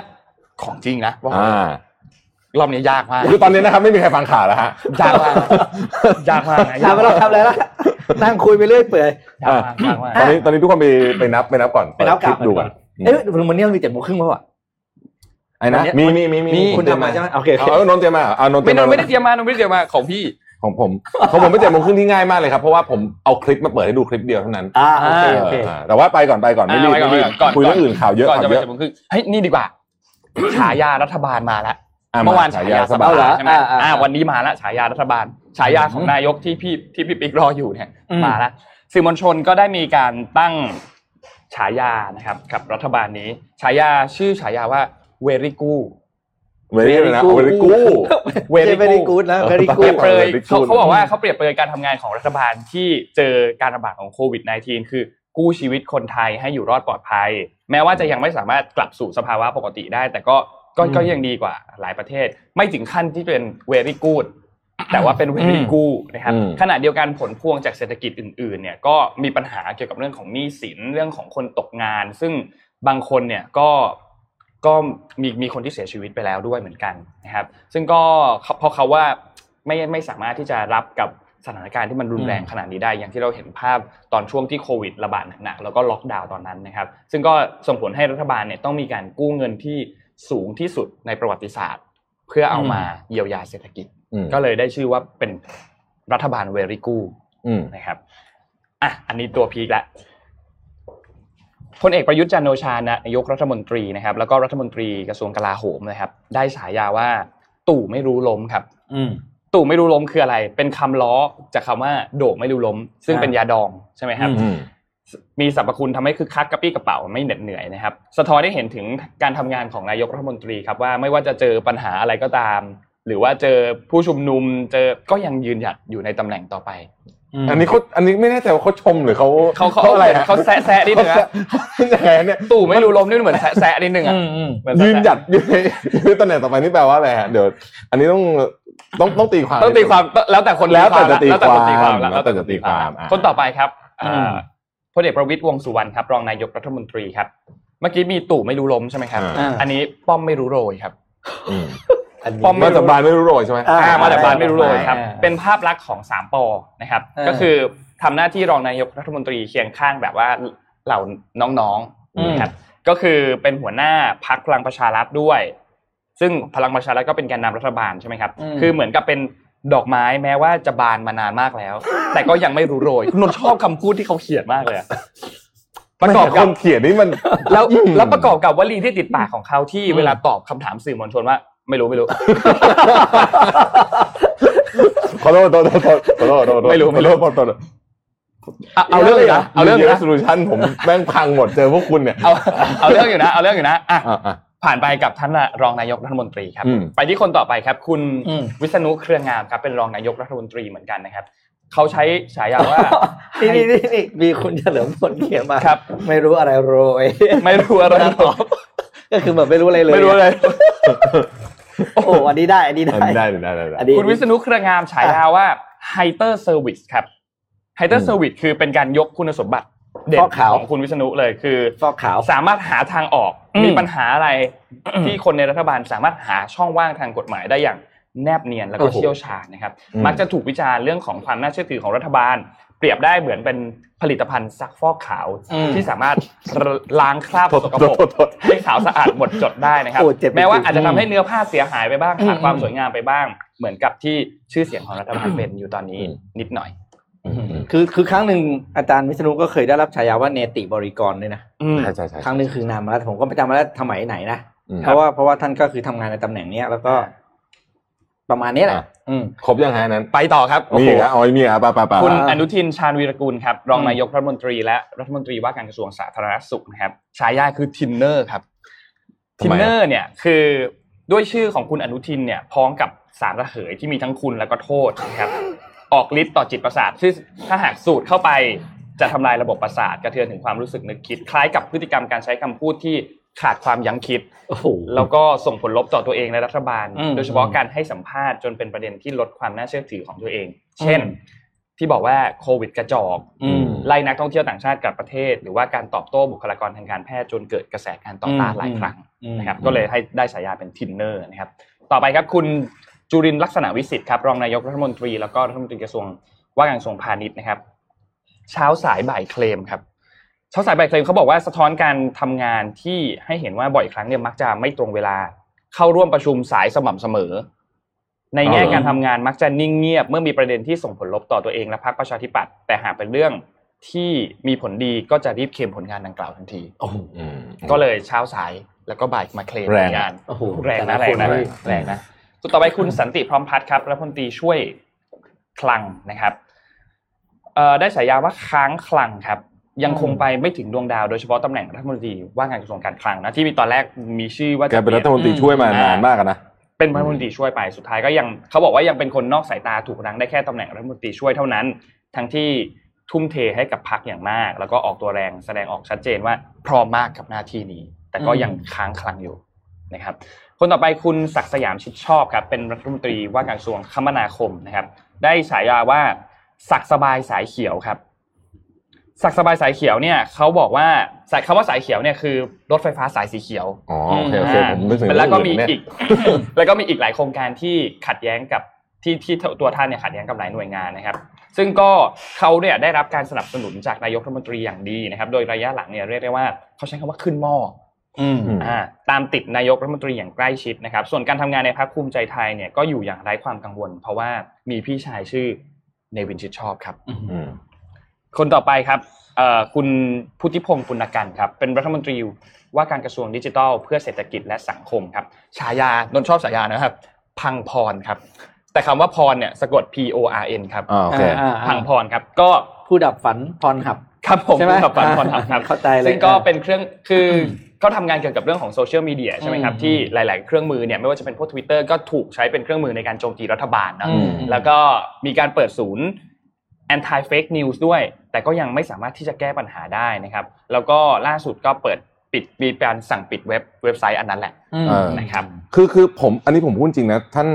ของจริงนะว่ารอบนี้ยากมากคือตอนนี้นะครับไม่มีใครฟังข่าวแล้วฮะยากมากยากมากยากมากทำอะไรล่ะนั่งคุยไปเรื่อยเปื่อยตอนนี้ตอนนี้ทุกคนไปไปนับไปนับก่อนไปนับกลับดูก่อนเอ๊ะวันนี้เรามี เจ็ดโมงครึ่ง ป่ะไอ้นะมีๆๆๆคุณทำมาใช่มั้ยโอเคๆเอานนท์เตรียมมาเอานนท์เตรียมมาไม่ได้เตรียมมาไม่ได้เตรียมมาของพี่ ของผมของผมไม่เจ็ดโมงครึ่งที่ง่ายมากเลยครับเพราะว่าผมเอาคลิปมาเปิดให้ดูคลิปเดียวเท่านั้นอ่าโอเคโอเคแต่ว่าไปก่อนไปก่อนไม่รีบไม่รีบคุยเรื่องอื่นข่าวเยอะก่อนจะไปเจ็ดโมงครึ่งเฮ้ยนี่ดีกว่าฉายารัฐบาลมาแล้วเมื่อวานฉายาสบายใช่ไหมอ่าวันนี้มาแล้วฉายารัฐบาลฉายาของนายกที่พี่ที่พี่ปิ๊กรออยู่เนี่ยมาแล้วสื่อมวลชนก็ได้มีการตั้งฉายานะครับกับรัฐบาลนี้ฉายาชื่อฉายาว่าเวริกูเวริกูนะเวริกูเวริกูนะเวริกูเปรียบเปรยเขาเขาบอกว่าเขาเปรียบเปรยการทำงานของรัฐบาลที่เจอการระบาดของโควิด สิบเก้า คือกู้ชีวิตคนไทยให้อยู่รอดปลอดภัยแม้ว่าจะยังไม่สามารถกลับสู่สภาวะปกติได้แต่ก็ก็ก็ยังดีกว่าหลายประเทศไม่ถึงขั้นที่เป็นเวริกูดแต่ว่าเป็นเวริกูนะครับขณะเดียวกันผลพวงจากเศรษฐกิจอื่นๆเนี่ยก็มีปัญหาเกี่ยวกับเรื่องของหนี้สินเรื่องของคนตกงานซึ่งบางคนเนี่ยก็ก็มีมีคนที่เสียชีวิตไปแล้วด้วยเหมือนกันนะครับซึ่งก็เพราะเขาว่าไม่ไม่สามารถที่จะรับกับสถานการณ์ที่มันรุนแรงขนาดนี้ได้อย่างที่เราเห็นภาพตอนช่วงที่โควิดระบาดหนักๆแล้วก็ล็อกดาวน์ตอนนั้นนะครับซึ่งก็ส่งผลให้รัฐบาลเนี่ยต้องมีการกู้เงินที่สูงที่สุดในประวัติศาสตร์เพื่อเอามาเยียวยาเศรษฐกิจก็เลยได้ชื่อว่าเป็นรัฐบาลเวริกูนะครับอ่ะอันนี้ตัวพีคละพลเอกประยุทธ์จันทร์โอชานายกรัฐมนตรีนะครับแล้วก็รัฐมนตรีกระทรวงกลาโหมนะครับได้ฉายาว่าตู่ไม่รู้ล้มครับตู่ไม่รู้ล้มคืออะไรเป็นคำล้อจากคำว่าโด่ไม่รู้ล้มซึ่งเป็นยาดองใช่ไหมครับมีสรรพคุณทำให้คึกคักกระปี้กระเป๋าไม่เหน็ดเหนื่อยนะครับสะท้อนได้เห็นถึงการทำงานของนายกรัฐมนตรีครับว่าไม่ว่าจะเจอปัญหาอะไรก็ตามหรือว่าเจอผู้ชุมนุมเจอก็ยังยืนหยัดอยู่ในตำแหน่งต่อไปอันนี้เขาอันนี้ไม่แน่ใจว่าเขาชมหรือเขาเขาอะไรเขาแซะแซะนิดนึงนะยังไงเนี่ยตู่ไม่รู้ล้มนี่เหมือนแซะแซะนิดนึงอ่ะยืนหยัดอยู่ตำแหน่งต่อไปนี่แปลว่าอะไรฮะเดี๋ยวอันนี้ต้องต้องต้องตีความต้องตีความแล้วแต่คนแล้วแต่จะตีความแล้วแต่จะตีความคนต่อไปครับพลเอกประวิตรวงษ์สุวรรณครับรองนายกรัฐมนตรีครับเมื่อกี้มีตู่ไม่รู้ล้มใช่ไหมครับอันนี้ป้อมไม่รู้โรยครับป้อมมาจากบ้านไม่รู้โรยใช่ไหมอ่ามาจากบ้านไม่รู้โรยครับเป็นภาพลักษณ์ของสามปอนะครับก็คือทำหน้าที่รองนายกรัฐมนตรีเคียงข้างแบบว่าเหล่าน้องๆนะครับก็คือเป็นหัวหน้าพรรคพลังประชารัฐด้วยซึ่งพลังประชารัฐก็เป็นแกนนำรัฐบาลใช่ไหมครับคือเหมือนกับเป็นดอกไม้แม้ว่าจะบานมานานมากแล้วแต่ก็ยังไม่รู้โรยนนท์ชอบคำพูดที่เขาเขียนมากเลยประกอบกับเขียนนี่มันแล้วแล้วประกอบกับวลีที่ติดปากของเขาที่เวลาตอบคำถามสื่อมวลชนว่าไม่รู้ไม่รู้ขอโทษขอโทษขอโทษขอโทษไม่รู้ไม่รู้ขอโทษเอาเรื่องอยู่นะเอาเรื่องอยู่นะโซลูชั่นผมแม่งพังหมดเจอพวกคุณเนี่ยเอาเอาเรื่องอยู่นะเอาเรื่องอยู่นะอ่ะผ่านไปกับท่านรองนายกรัฐมนตรีครับไปที่คนต่อไปครับคุณวิษณุเครืองามครับเป็นรองนายกรัฐมนตรีเหมือนกันนะครับเขาใช้ฉายาว่านี่นี่นี่มีคุณเฉลิมพลเขียนมาครับไม่รู้อะไรโรยไม่รู้อะไรตอบก็คือแบบไม่รู้อะไรเลยไม่รู้อะไรโอ้โหอันนี้ได้อันนี้ได้ได้ได้ได้คุณวิษณุเครืองามฉายาว่าไฮเตอร์เซอร์วิสครับไฮเตอร์เซอร์วิสคือเป็นการยกคุณสมบัติเด่นของคุณวิษณุเลยคือสามารถหาทางออกมีปัญหาอะไรที่คนในรัฐบาลสามารถหาช่องว่างทางกฎหมายได้อย่างแนบเนียนแล้วก็เชี่ยวชาญนะครับมักจะถูกวิจารณ์เรื่องของความน่าเชื่อถือของรัฐบาลเปรียบได้เหมือนเป็นผลิตภัณฑ์ซักฟอกขาวที่สามารถล้างคราบสกปรกให้ขาวสะอาดหมดจดได้นะครับแม้ว่าอาจจะทำให้เนื้อผ้าเสียหายไปบ้างขาดความสวยงามไปบ้างเหมือนกับที่ชื่อเสียงของรัฐบาลเป็นอยู่ตอนนี้นิดหน่อยคือคือครั้งหนึ่งอาจารย์วิษณุก็เคยได้รับฉายาว่าเนติบริกรด้วยนะใช่ใช่ใช่ครั้งหนึ่งคือนามมาแล้วผมก็ไม่จำมาแล้วสมัยไหนนะเพราะว่าเพราะว่าท่านก็คือทำงานในตำแหน่งนี้แล้วก็ประมาณนี้แหละครบยังไงนั้นไปต่อครับมีครับอ๋อมีครับป่าๆคุณอนุทินชาญวีรกูลครับรองนายกรัฐมนตรีและรัฐมนตรีว่าการกระทรวงสาธารณสุขนะครับฉายาคือทินเนอร์ครับทินเนอร์เนี่ยคือด้วยชื่อของคุณอนุทินเนี่ยพ้องกับสารระเหยที่มีทั้งคุณและก็โทษนะครับออกฤทธิ์ต่อจิตประสาทซึ่งถ้าหากสูดเข้าไปจะทำลายระบบประสาทกระเทือนถึงความรู้สึกนึกคิดคล้ายกับพฤติกรรมการใช้คำพูดที่ขาดความยั้งคิดแล้วก็ส่งผลลบต่อตัวเองและรัฐบาลโดยเฉพาะการให้สัมภาษณ์จนเป็นประเด็นที่ลดความน่าเชื่อถือของตัวเองเช่นที่บอกว่าโควิดกระจอกไล่นักท่องเที่ยวต่างชาติกลับประเทศหรือว่าการตอบโต้บุคลากรทางการแพทย์จนเกิดกระแสการต่อต้านหลายครั้งนะครับก็เลยให้ได้ฉายาเป็นทินเนอร์นะครับต่อไปครับคุณจุรินทร์ลักษณะวิสิทธิ์ครับรองนายกรัฐมนตรีแล้วก็รัฐมนตรีกระทรวงว่าการกระทรวงพาณิชย์นะครับเช้าสายบ่ายเคลมครับเช้าสายบ่ายเคลมเขาบอกว่าสะท้อนการทำงานที่ให้เห็นว่าบ่อยครั้งเนี่ยมักจะไม่ตรงเวลาเข้าร่วมประชุมสายสม่ำเสมอ ในแง่การทำงานมักจะนิ่งเงียบเมื่อมีประเด็นที่ส่งผลลบต่อตัวเองและพรรคประชาธิปัตย์แต่หากเป็นเรื่องที่มีผลดีก็จะรีบเคลมผลงานดังกล่าวทันทีก็เลยเช้าสายแล้วก็บ่ายมาเคลมผลงานแรงนะแรงนะแรงนะต่อไปคุณสันติพร้อมพัฒน์ครับรัฐมนตรีช่วยคลังนะครับได้ฉายาว่าค้างคลังครับยังคงไปไม่ถึงดวงดาวโดยเฉพาะตำแหน่งรัฐมนตรีว่าการกระทรวงการคลังนะที่มีตอนแรกมีชื่อว่าจะเป็นรัฐมนตรีช่วยมานานมากนะเป็นรัฐมนตรีช่วยไปสุดท้ายก็ยังเขาบอกว่ายังเป็นคนนอกสายตาถูกรั้งได้แค่ตำแหน่งรัฐมนตรีช่วยเท่านั้นทั้งที่ทุ่มเทให้กับพรรคอย่างมากแล้วก็ออกตัวแรงแสดงออกชัดเจนว่าพร้อมมากกับหน้าที่นี้แต่ก็ยังค้างคลังอยู่นะครับคนต่อไปคุณศักดิ์สยามชิดชอบครับเป็นรัฐมนตรีว่าการกระทรวงคมนาคมนะครับได้ฉายาว่าศักดิ์สบายสายเขียวครับศักดิ์สบายสายเขียวเนี่ยเขาบอกว่าคำว่าสายเขียวเนี่ยคือรถไฟฟ้าสายสีเขียวอ๋อโอเคโอเคผมนึกถึงแล้วก็มีอีกแล้วก็มีอีกหลายโครงการที่ขัดแย้งกับที่ที่ตัวท่านเนี่ยขัดแย้งกับหลายหน่วยงานนะครับซึ่งก็เขาเนี่ยได้รับการสนับสนุนจากนายกรัฐมนตรีอย่างดีนะครับโดยระยะหลังเนี่ยเรียกได้ว่าเขาใช้คำว่าขึ้นหม้ออ่าตามติดนายกรัฐมนตรีอย่างใกล้ชิดนะครับส่วนการทำงานในพรรคภูมิใจไทยเนี่ยก็อยู่อย่างไร้ความกังวลเพราะว่ามีพี่ชายชื่อเนวินชิดชอบครับคนต่อไปครับคุณพุทธิพงศ์ปุณกันครับเป็นรัฐมนตรีว่าการกระทรวงดิจิทัลเพื่อเศรษฐกิจและสังคมครับฉายานนท์ชอบฉายานะครับพังพรครับแต่คำว่าพรเนี่ยสะกด P O R N ครับพังพรครับก็ผู้ดับฝันพรหับครับผมผู้ดับฝันพรหับครับเข้าใจเลยซึ่งก็เป็นเครื่องคือเขาทำงานเกี่ยวกับเรื่องของโซเชียลมีเดียใช่ไหมครับที่หลายๆเครื่องมือเนี่ยไม่ว่าจะเป็นพวก Twitter ก็ถูกใช้เป็นเครื่องมือในการโจมตีรัฐบาลนะแล้วก็มีการเปิดศูนย์ anti fake news ด้วยแต่ก็ยังไม่สามารถที่จะแก้ปัญหาได้นะครับแล้วก็ล่าสุดก็เปิดปิดมีการสั่งปิดเว็บเว็บไซต์อันนั้นแหละนะครับคือคือผมอันนี้ผมพูดจริงนะท่าน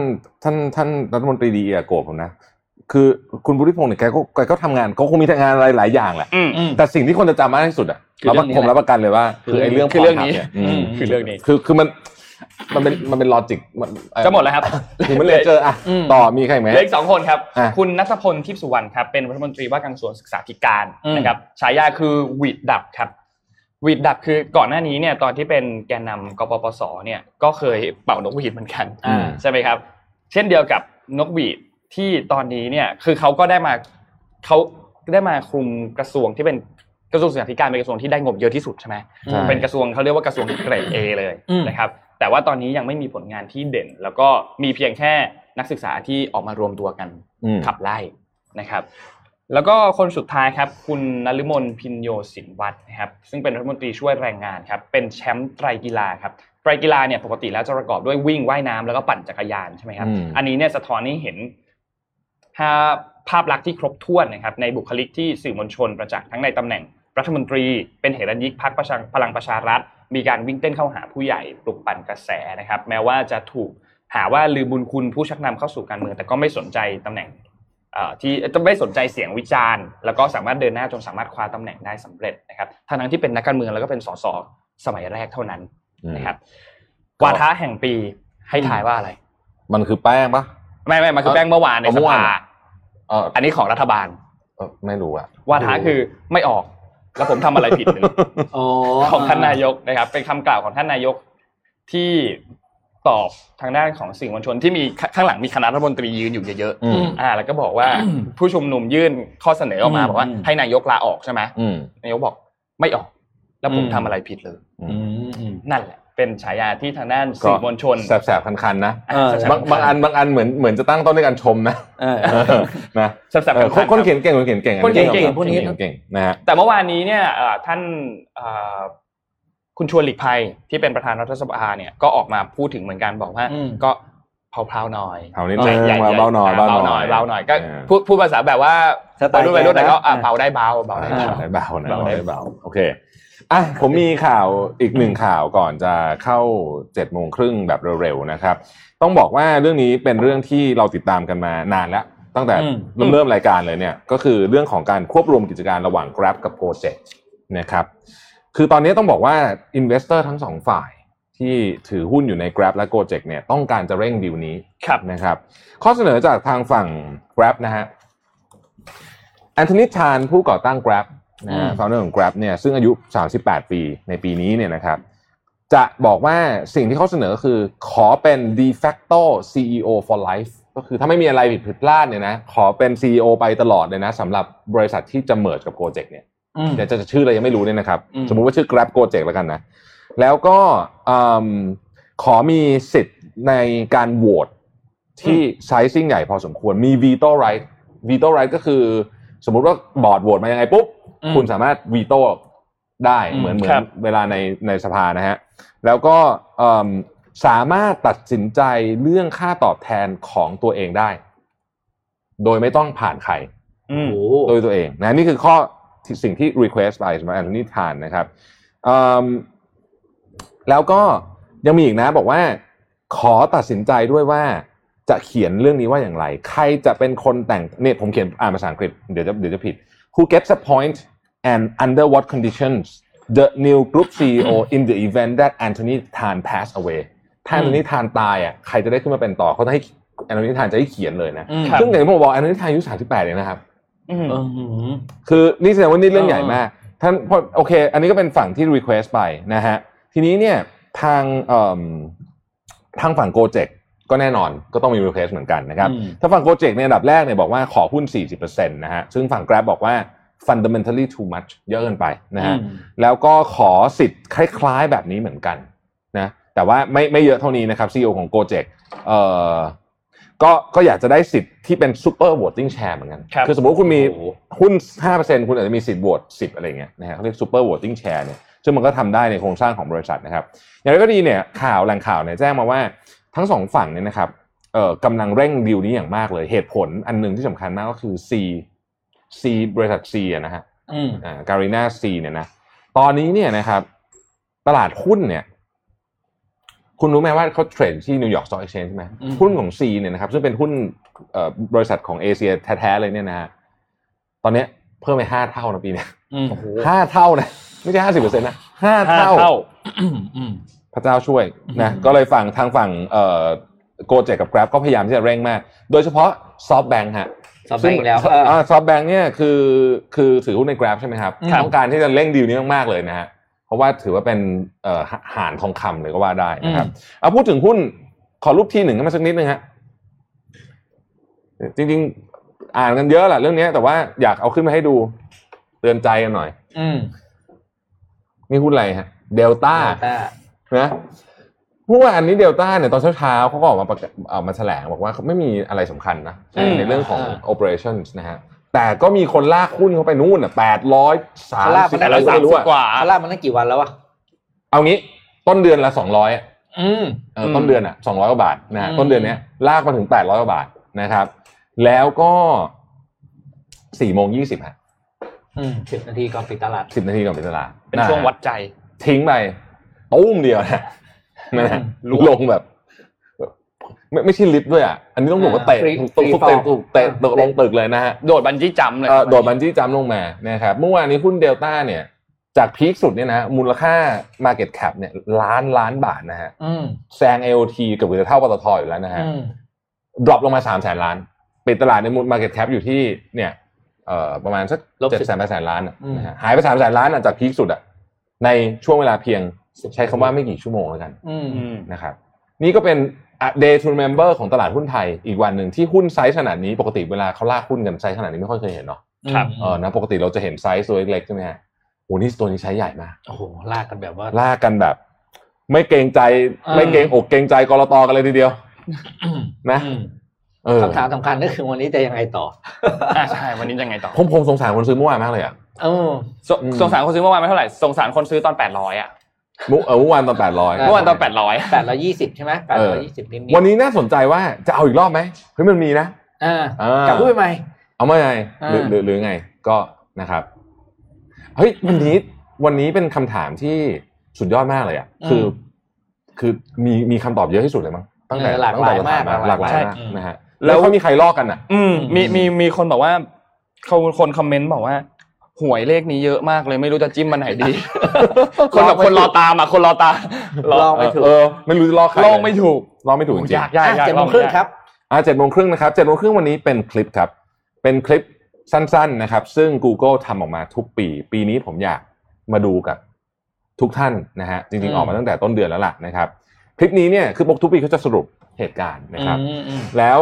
ท่านท่านรัฐมนตรีดีเอโกะผมนะคือคุณบุริพงศ์เนี่ยแกก็แกก็ทำงานเขาคงมีงานหลายๆอย่างแหละแต่สิ่งที่คนจะจำมากที่สุดอ่ะเราผมรับประกันเลยว่าคือไอ้เรื่องเรื่องนี้คือเรื่องนี้คือคือมันมันเป็นมันเป็นลอจิกมันจะหมดแล้วครับคือมันเลยเจออ่ะต่อมีใครไหมเหลืออีกสองคนครับคุณณัฐพลทิพย์สุวรรณครับเป็นรัฐมนตรีว่าการกระทรวงศึกษาธิการนะครับฉายาคือวีดดับครับวีดดับคือก่อนหน้านี้เนี่ยตอนที่เป็นแกนนำกปปสเนี่ยก็เคยเป่านกหวีดเหมือนกันใช่ไหมครับเช่นเดียวกับนกหวีดที่ตอนนี้เนี่ยคือเขาก็ได้มาเขาได้มาคุมกระทรวงที่เป็นกระทรวงศึกษาธิการเป็นกระทรวงที่ได้งบเยอะที่สุดใช่ไหมเป็นกระทรวงเขาเรียกว่ากระทรวงเกรด A เลยนะครับแต่ว่าตอนนี้ยังไม่มีผลงานที่เด่นแล้วก็มีเพียงแค่นักศึกษาที่ออกมารวมตัวกันขับไล่นะครับแล้วก็คนสุดท้ายครับคุณนฤมลพินโยสินวัฒน์นะครับซึ่งเป็นรัฐมนตรีช่วยแรงงานครับเป็นแชมป์ไตรกีฬาครับไตรกีฬาเนี่ยปกติแล้วจะประกอบด้วยวิ่งว่ายน้ำแล้วก็ปั่นจักรยานใช่ไหมครับอันนี้เนี่ยสะท้อนให้เห็นภาพลักษณ์ที่ครบถ้วนนะครับในบุคลิกที่สื่อมวลชนประจักษ์ทั้งในตำแหน่งรัฐมนตรีเป็นเหรัญญิกพรรคพลังประชารัฐมีการวิ่งเต้นเข้าหาผู้ใหญ่ปลุกปั่นกระแสนะครับแม้ว่าจะถูกหาว่าลืมบุญคุณผู้ชักนำเข้าสู่การเมืองแต่ก็ไม่สนใจตำแหน่งที่ไม่สนใจเสียงวิจารณ์แล้วก็สามารถเดินหน้าจนสามารถคว้าตำแหน่งได้สำเร็จนะครับทั้งที่เป็นนักการเมืองแล้วก็เป็นส.ส.สมัยแรกเท่านั้นนะครับวาทะแห่งปีให้ถ่ายว่าอะไรมันคือแป้งปะไม่ไม่มันคือแป้งเมื่อวานในสภาอันนี้ของรัฐบาลไม่รู้อะวาทะคือไม่ออกแล้วผมทำอะไรผิดหนึ่งของท่านนายกนะครับเป็นคำกล่าวของท่านนายกที่ตอบทางด้านของสื่อมวลชนที่มีข้างหลังมีคณะรัฐมนตรียืนอยู่เยอะๆอ่าแล้วก็บอกว่าผู้ชุมนุมยื่นข้อเสนอออกมาบอกว่าให้นายกลาออกใช่ไหมนายกบอกไม่ออกแล้วผมทำอะไรผิดเลยนั่นแหละเป็นฉายาที่ทางด้านสื่อมวลชนแสบๆคันๆนะบางบางอันบางอันเหมือนเหมือนจะตั้งต้นด้วยการชมนะนะแสบๆคนเขียนเก่งคนเขียนเก่งคนเขียนเก่งพวกนี้เก่งนะฮะแต่เมื่อวานนี้เนี่ยท่านคุณชวนหลีกภัยที่เป็นประธานรัฐสภาเนี่ยก็ออกมาพูดถึงเหมือนกันบอกว่าก็เผาๆหน่อยเผานิดนึงเบาๆหน่อยเบาๆหน่อยเบาๆหน่อยก็พูดพูดภาษาแบบว่าไปรุ่นไปรุ่นแต่ก็เบาได้เบาเบาได้เบาได้เบาได้เบาโอเคอ่ะผมมีข่าวอีกหนึ่งข่าวก่อนจะเข้าเจ็ดโมงครึ่งแบบเร็วๆนะครับต้องบอกว่าเรื่องนี้เป็นเรื่องที่เราติดตามกันมานานแล้วตั้งแต่เริ่มเริ่มรายการเลยเนี่ยก็คือเรื่องของการควบรวมกิจการระหว่าง Grab กับ Gojek นะครับคือตอนนี้ต้องบอกว่าอินเวสเตอร์ทั้งสองฝ่ายที่ถือหุ้นอยู่ใน Grab และ Gojek เนี่ยต้องการจะเร่งดีลนี้นะครับข้อเสนอจากทางฝั่ง Grab นะฮะ Anthony Chan ผู้ก่อตั้ง Grabนะฟาวเนอร์ของ Grab เนี่ยซึ่งอายุสามสิบแปดปีในปีนี้เนี่ยนะครับจะบอกว่าสิ่งที่เขาเสนอคือขอเป็น de facto ซี อี โอ for life ก็คือถ้าไม่มีอะไรผิดผิดพลาดเนี่ยนะขอเป็น ซี อี โอ ไปตลอดเลยนะสำหรับบริษัทที่จะเมิร์จกับ Gojek เนี่ยเดี๋ยวจะชื่ออะไรยังไม่รู้เนี่ยนะครับสมมุติว่าชื่อ Grab Gojek แล้วกันนะแล้วก็ขอมีสิทธิ์ในการโหวตที่ไซซิ่งใหญ่พอสมควรมี veto right veto right ก็คือสมมุติว่าบอร์ดโหวตมายังไงปุ๊บคุณสามารถ veto ได้เหมือนเหมือนเวลาในในสภานะฮะแล้วก็สามารถตัดสินใจเรื่องค่าตอบแทนของตัวเองได้โดยไม่ต้องผ่านใครโดยตัวเองนะนี่คือข้อสิ่งที่ request ไปสำหรับ Anthony Chan นะครับแล้วก็ยังมีอีกนะบอกว่าขอตัดสินใจด้วยว่าจะเขียนเรื่องนี้ว่าอย่างไรใครจะเป็นคนแต่งเนี่ยผมเขียนอ่านภาษาอังกฤษเดี๋ยวจะเดี๋ยวจะผิด Who gets a point and under what conditions the new group ซี อี โอ in the event that Anthony Tan pass away ถ้า Anthony Tan ตายอ่ะใครจะได้ขึ้นมาเป็นต่อเขาต้องให้ Anthony Tan จะให้เขียนเลยนะซึ่งอย่างที่ผมบอก Anthony Tan อายุสามสิบแปดเองนะครับคือนี่แสดงว่านี่เรื่องใหญ่มากท่านโอเคอันนี้ก็เป็นฝั่งที่ request ไปนะฮะทีนี้เนี่ยทางทางฝั่ง Gojekก็แน่นอนก็ต้องมี request เหมือนกันนะครับถ้าฝั่ง Gojek ในอันดับแรกเนี่ยบอกว่าขอหุ้น สี่สิบเปอร์เซ็นต์ นะฮะซึ่งฝั่ง Grab บอกว่า fundamentally too much เยอะเกินไปนะฮะแล้วก็ขอสิทธิ์คล้ายๆแบบนี้เหมือนกันนะแต่ว่าไม่ไม่เยอะเท่านี้นะครับ ซี อี โอ ของ Gojek เอ่อก็ก็อยากจะได้สิทธิ์ที่เป็น super voting share เหมือนกันคือสมมุติคุณมีหุ้น ห้าเปอร์เซ็นต์ คุณอาจจะมีสิทธิ์โหวตสิบอะไรเงี้ยนะฮะเขาเรียก super voting share เนี่ยซึ่งมันก็ทำได้ในโครงสร้างของบริษัทนะครับอย่างไรก็ดีเนี่ยข่าวแหล่งข่าวเนี่ยแจ้งมาว่าทั้งสองฝั่งเนี่ยนะครับเอ่อกำลังเร่งดีลนี้อย่างมากเลยเหตุผลอันหนึ่งที่สำคัญมากก็คือ C C บริษัท C นะฮะอืมอ่าการีนา C เนี่ยนะตอนนี้เนี่ยนะครับตลาดหุ้นเนี่ยคุณรู้ไหมว่าเขาเทรดที่นิวยอร์กสต็อกเอ็กซ์เชนจ์ใช่ไหมหุ้นของ C เนี่ยนะครับซึ่งเป็นหุ้นเอ่อบริษัทของเอเชียแท้ๆเลยเนี่ยนะฮะตอนนี้เพิ่มไปห้าเท่านะปีนี้ห้าเท่านะไม่ใช่ห้าสิบเปอร์เซ็นต์นะห้าเท่าพระเจ้าช่วยนะก็เลยฝั่งทางฝั่งเอ่อ Gojek กับ Grab ก็พยายามที่จะเร่งมากโดยเฉพาะ SoftBank ฮะ SoftBank แล้วอ่า SoftBank เนี่ยคือคือถือหุ้นใน Grab ใช่ไหมครับต้องการที่จะเร่งดีลนี้มากๆเลยนะฮะเพราะว่าถือว่าเป็นเอ่อห่านทองคำเลยก็ว่าได้นะครับเอาพูดถึงหุ้นขอรูปทีหนึ่งมาสักนิดนึงฮะจริงๆอ่านกันเยอะแหละเรื่องนี้แต่ว่าอยากเอาขึ้นมาให้ดูเตือนใจกันหน่อยอืมนี่หุ้นอะไรฮะ Deltaนะเมื่อวานนี้เดลต้าเนี่ยตอนเช้าๆเขาก็ออกมาออกมาแถลงบอกว่าไม่มีอะไรสำคัญนะในเรื่องของ operations นะฮะแต่ก็มีคนลากหุ้นเข้าไปนู่นน่ะแปดร้อยสามสิบลากมันได้สามสิบกว่าลากมันได้กี่วันแล้ววะเอางี้ต้นเดือนละสองร้อยอ่ะอืมเออต้นเดือนอ่ะสองร้อยกว่าบาทนะฮะต้นเดือนเนี้ยลากมาถึงแปดร้อยกว่าบาทนะครับแล้วก็ สี่โมงยี่สิบ นฮะอืมสิบนาทีก่อนปิดตลาดสิบนาทีก่อนปิดตลาดเป็นช่วงวัดใจทิ้งไปตุ้มเดียวนะนะฮะลงแบบไม่ไม่ใช่ลิฟต์ด้วยอ่ะอันนี้ต้องบอกว่าเตะตุ๊บเตะตุ๊บเตะตกลงตึกเลยนะฮะโดดบันจี้จัมป์เลยโดดบันจี้จัมป์ลงมานะครับเมื่อวานนี้หุ้นเดลต้าเนี่ยจากพีคสุดเนี่ยนะมูลค่า market cap เนี่ยล้านล้านบาทนะฮะแซง เอ โอ ที เกือบจะเท่าปตท.อยู่แล้วนะฮะดรอปลงมา สามแสน ล้านปิดตลาดในมูล market cap อยู่ที่เนี่ยเอ่อประมาณสัก เจ็ดแสนแปดแสน ล้านนะฮะหายไป สามแสน ล้านจากพีคสุดอ่ะในช่วงเวลาเพียงใช้คำว่าไม่กี่ชั่วโมงแล้วกันนะครับนี่ก็เป็น day to remember ของตลาดหุ้นไทยอีกวันหนึ่งที่หุ้นไซส์ขนาดนี้ปกติเวลาเขาลากหุ้นกันไซส์ขนาดนี้ไม่ค่อยเคยเห็นเนาะครับเออนะปกติเราจะเห็นไซส์ตัวเล็กใช่ไหมฮะโอ้นี่ตัวนี้ไซส์ใหญ่มากโอ้โหลากกันแบบว่าลากกันแบบไม่เกรงใจไม่เกรงอกเกรงใจกลตกันเลยทีเดียวนะคำถามสำคัญก็คือวันนี้จะยังไงต่อใช่วันนี้จะยังไงต่อผมผมสงสารคนซื้อเมื่อวานมากเลยอ่ะเออสงสารคนซื้อเมื่อวานไม่เท่าไหร่สงสารคนซื้อตอนแปดร้อยอ่ะเมื่อวานตอนแปดร้อยเมื่อวานตอนแปดร้อย แปดร้อยยี่สิบใช่มั้ยแปดร้อยยี่สิบนิดๆวันนี้น่าสนใจว่าจะเอาอีกรอบมั้ยเฮ้ยมันมีนะเออกลับขึ้นไปใหม่เอาใหม่หรือหรือไงก็นะครับเฮ้ยวันนี้วันนี้เป็นคำถามที่สุดยอดมากเลยอ่ะคือคือมีมีคำตอบเยอะที่สุดเลยมั้งตั้งแต่หลากหลายมากหลากหลายนะฮะแล้วก็มีใครลอกกันน่ะอืมมีมีมีคนบอกว่าเขาคนคอมเมนต์บอกว่าหวยเลขนี้เยอะมากเลยไม่รู้จะจิ้มมันไหนดีคนแบบคนรอตามอ่ะคนรอตาลองไม่ถูกเออไม่รู้จะลอกใครลองไม่ถูกลองไม่ถูกจริงๆยากๆ เจ็ดโมงครึ่ง ครับอ่ะ เจ็ดโมงครึ่ง นะครับ เจ็ดโมงครึ่ง วันนี้เป็นคลิปครับเป็นคลิปสั้นๆนะครับซึ่ง Google ทำออกมาทุกปีปีนี้ผมอยากมาดูกับทุกท่านนะฮะจริงๆออกมาตั้งแต่ต้นเดือนแล้วล่ะนะครับคลิปนี้เนี่ยคือทุกปีเขาจะสรุปเหตุการณ์นะครับแล้ว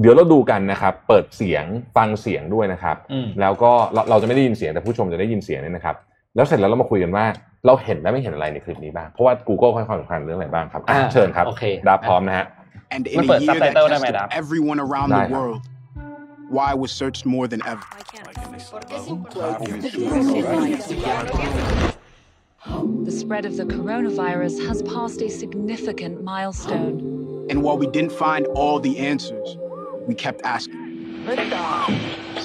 เดี๋ยวเราดูกันนะครับเปิดเสียงฟังเสียงด้วยนะครับแล้วก็เราเราจะไม่ได้ยินเสียงแต่ผู้ชมจะได้ยินเสียงเนี่ยนะครับแล้วเสร็จแล้วเรามาคุยกันว่าเราเห็นและไม่เห็นอะไรในคลิปนี้บ้างเพราะว่า Google ค่อยๆสำคัญเรื่องอะไรบ้างครับเชิญครับดาพร้อมนะฮะมันเปิดซับไตเติลได้ไหมดาได้ครับ Why was searched more than ever The spread of the coronavirus has passed a significant milestone And while we didn't find all the answers, we kept asking.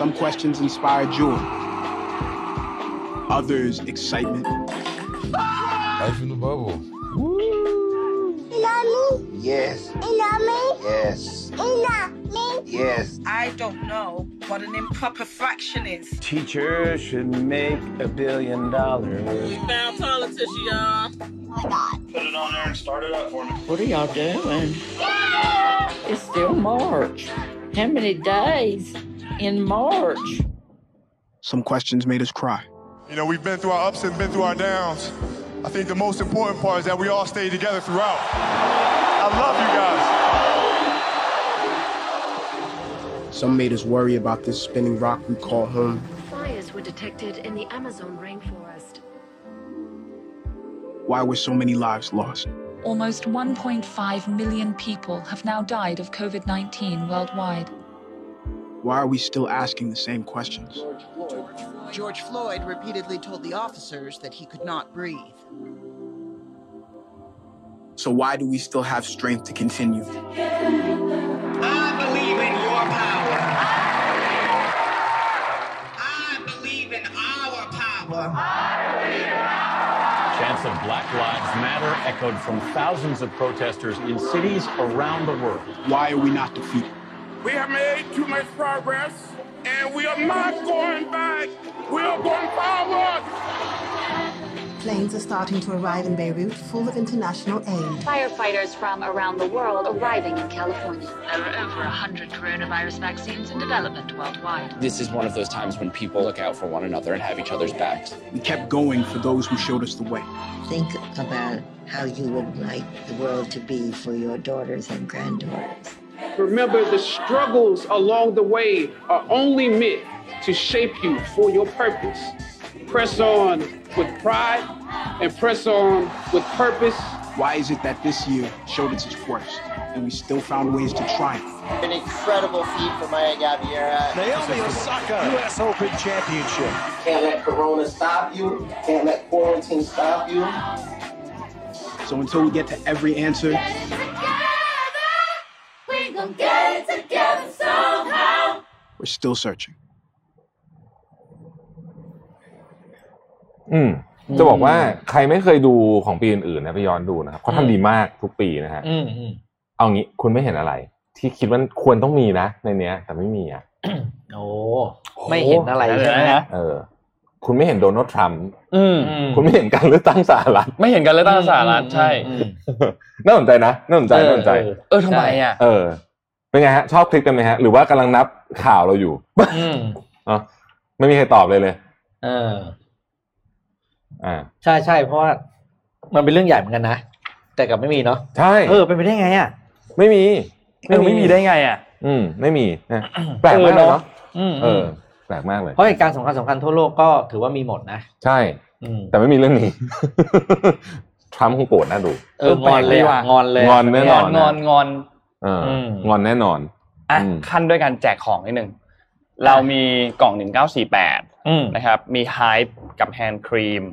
Some questions inspired joy. Others, excitement. Life in the bubble. Woo! You love me? Yes. You love me? Yes. You love me? Yes. I don't know what an improper fraction is. Teachers should make a billion dollars. We found politics, y'all. Oh my God. Put it on there and start it up for me. What are y'all doing? Yeah! It's still March. How many days in March? Some questions made us cry. You know, we've been through our ups and been through our downs. I think the most important part is that we all stayed together throughout. I love you guys. Some made us worry about this spinning rock we call home. Fires were detected in the Amazon rainforest.Why were so many lives lost? Almost one point five million people have now died of covid nineteen worldwide. Why are we still asking the same questions? George Floyd, George Floyd repeatedly told the officers that he could not breathe. So why do we still have strength to continue? I believe in your power. I believe in our power. I believe in our power.Chants of Black Lives Matter echoed from thousands of protesters in cities around the world. Why are we not defeated? We have made too much progress, and we are not going back. We are going forward. Planes are starting to arrive in Beirut, full of international aid. Firefighters from around the world arriving in California. There are over one hundred coronavirus vaccines in development worldwide. This is one of those times when people look out for one another and have each other's backs. We kept going for those who showed us the way. Think about how you would like the world to be for your daughters and granddaughters. Remember, the struggles along the way are only meant to shape you for your purpose. Press on with pride and press on with purpose. Why is it that this year showed its course and we still found ways to triumph? An incredible feat for Maya Gabeira. Naomi Osaka, U S Open Championship. Can't let Corona stop you. Can't let quarantine stop you. So until we get to every answer, get it together. We gonna get it together somehow. We're still searching.อืมจะบอกว่าใครไม่เคยดูของปีอื่นๆนะไปย้อนดูนะครับเขาทำดีมากทุกปีนะฮะเอางี้คุณไม่เห็นอะไรที่คิดว่าควรต้องมีนะในเนี้ยแต่ไม่มีอ่ะโอ้ไม่เห็นอะไรใช่ไหมฮะเออคุณไม่เห็นโดนัลด์ทรัมป์คุณไม่เห็นการเลือกตั้งสหรัฐไม่เห็นการเลือกตั้งสหรัฐใช่น่าสนใจนะน่าสนใจน่าสนใจเออทำไมอ่ะเออเป็นไงฮะชอบคลิปกันไหมฮะหรือว่ากำลังนับข่าวเราอยู่อ๋อไม่มีใครตอบเลยเลยเอออ่าใช่ๆเพราะว่ามันเป็นเรื่องใหญ่เหมือนกันนะแต่กับไม่มีเนาะใช่เออเป็นไปได้ไงอ่ะไม่มีเออไม่มีได้ไงอ่ะอืมไม่มีแปลกมากเลยเนาะอืมเออแปลกมากเลยเพราะเหตุการณ์สำคัญสำคัญทั่วโลกก็ถือว่ามีหมดนะใช่แต่ไม่มีเรื่องนี้ทรัมป์คงโกรธน่าดูเอองอนเลยว่ะงอนเลยงอนแน่นอนงอนงอนเอองอนแน่นอนอ่ะขั้นด้วยการแจกของนิดนึงเรามีกล่องหนึ่งเก้าสี่แปดนะครับมีไฮป์กับแฮนด์ครีม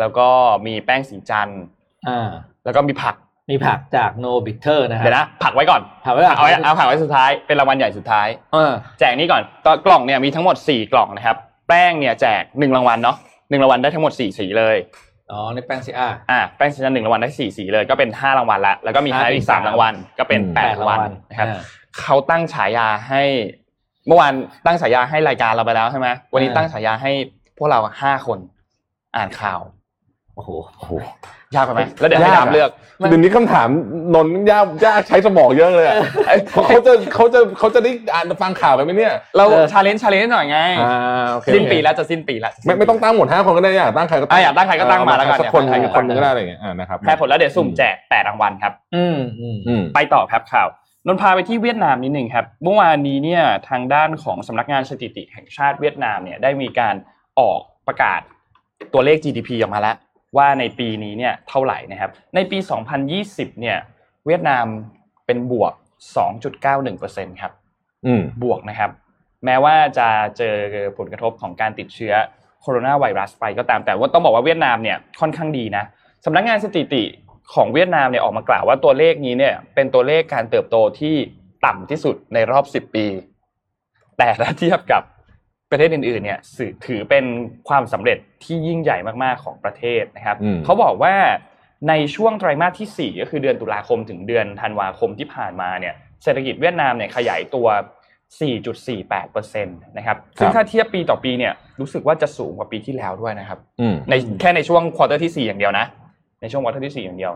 แล้วก็มีแป้งสีจันทร์อ่าแล้วก็มีผักมีผักจากโนบิเทอร์นะครับเดี๋ยวนะผักไว้ก่อนผักไว้เอาเอาผักไว้สุดท้ายเป็นรางวัลใหญ่สุดท้ายเออแจกนี้ก่อนก็กล่องเนี่ยมีทั้งหมดสี่กล่องนะครับแป้งเนี่ยแจกหนึ่งรางวัลเนาะหนึ่งรางวัลได้ทั้งหมดสี่สีเลยอ๋อในแป้งสีอ่ะอ่ะแป้งสีจันทร์หนึ่งรางวัลได้สี่สีเลยก็เป็นห้ารางวัลละแล้วก็มีไฮอีกสามรางวัลก็เป็นแปดรางวัลนะครับเขาตั้งฉายาให้เมื่อวานตั้งฉายาให้รายการเราไปแล้วใช่มั้ยวันนี้ตั้งฉายาให้พวกเราห้าคนอ่านข่าวโอ้โหโอ้โหยากไปไหมแล้วเดี๋ยวให้ดามเลือกเดี๋ยวนี้คำถามนนยากยากใช้สมองเยอะเลยเขาจะเขาจะเขาจะได้อ่านฟังข่าวกันไหมเนี่ยเราชาเลนจ์ชาเลนจ์หน่อยไงสิ้นปีแล้วจะสิ้นปีแล้วไม่ไม่ต้องตั้งหมดห้าคนก็ได้อยากตั้งใครก็ตั้งอยากตั้งใครก็ตั้งมาแล้วกันเนี่ยคนใครก็คนก็ได้อะไรอย่างเงี้ยนะครับแค่ผลแล้วเดี๋ยวสุ่มแจกแปดรางวัลครับอืมอืมไปต่อครับข่าว นนพาไปที่เวียดนามนิดนึงครับเมื่อวานนี้เนี่ยทางด้านของสำนักงานสถิติแห่งชาติเวียดนามเนี่ยได้มีการออกประกาศตัวเลข จี ดี พี ออกมาแล้วว่าในปีนี้เนี่ยเท่าไหร่นะครับในปีสองพันยี่สิบเนี่ยเวียดนามเป็นบวก สองจุดเก้าหนึ่งเปอร์เซ็นต์ ครับอืมบวกนะครับแม้ว่าจะเจอผลกระทบของการติดเชื้อโคโรนาไวรัสไปก็ตามแต่ว่าต้องบอกว่าเวียดนามเนี่ยค่อนข้างดีนะสำนักงานสถิติของเวียดนามเนี่ยออกมากล่าวว่าตัวเลขนี้เนี่ยเป็นตัวเลขการเติบโตที่ต่ำที่สุดในรอบสิบปีแต่ถ้าเทียบกับประเทศอื่นๆเนี่ยถือเป็นความสำเร็จที่ยิ่งใหญ่มากๆของประเทศนะครับเขาบอกว่าในช่วงไตรมาสที่สี่ก็คือเดือนตุลาคมถึงเดือนธันวาคมที่ผ่านมาเนี่ยเศรษฐกิจเวียดนามเนี่ยขยายตัว สี่จุดสี่แปดเปอร์เซ็นต์ นะครับซึ่งถ้าเทียบปีต่อปีเนี่ยรู้สึกว่าจะสูงกว่าปีที่แล้วด้วยนะครับในแค่ในช่วงควอเตอร์ที่สี่อย่างเดียวนะในช่วงควอเตอร์ที่สี่อย่างเดียว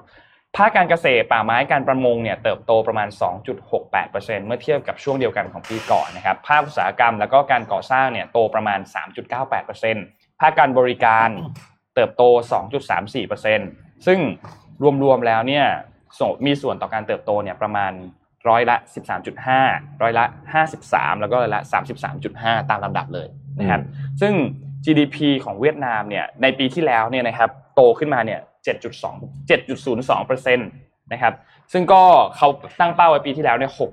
ภาคการเกษตรป่าไม้การประมงเนี่ยเติบโตประมาณ สองจุดหกแปดเปอร์เซ็นต์ เมื่อเทียบกับช่วงเดียวกันของปีก่อนนะครับภาคอุตสาหกรรมแล้วก็การก่อสร้างเนี่ยโตประมาณ สามจุดเก้าแปดเปอร์เซ็นต์ ภาคการบริการเติบโต สองจุดสามสี่เปอร์เซ็นต์ ซึ่งรวมๆแล้วเนี่ยมีส่วนต่อการเติบโตเนี่ยประมาณร้อยละ สิบสามจุดห้า ร้อยละ ห้าสิบสาม แล้วก็ร้อยละ สามสิบสามจุดห้า ตามลำดับเลยนะครับซึ่ง จี ดี พี ของเวียดนามเนี่ยในปีที่แล้วเนี่ยนะครับโตขึ้นมาเนี่ยเจ็ดจุดสอง เจ็ดจุดศูนย์สองเปอร์เซ็นต์ นะครับซึ่งก็เขาตั้งเป้าไว้ปีที่แล้วเนี่ยหก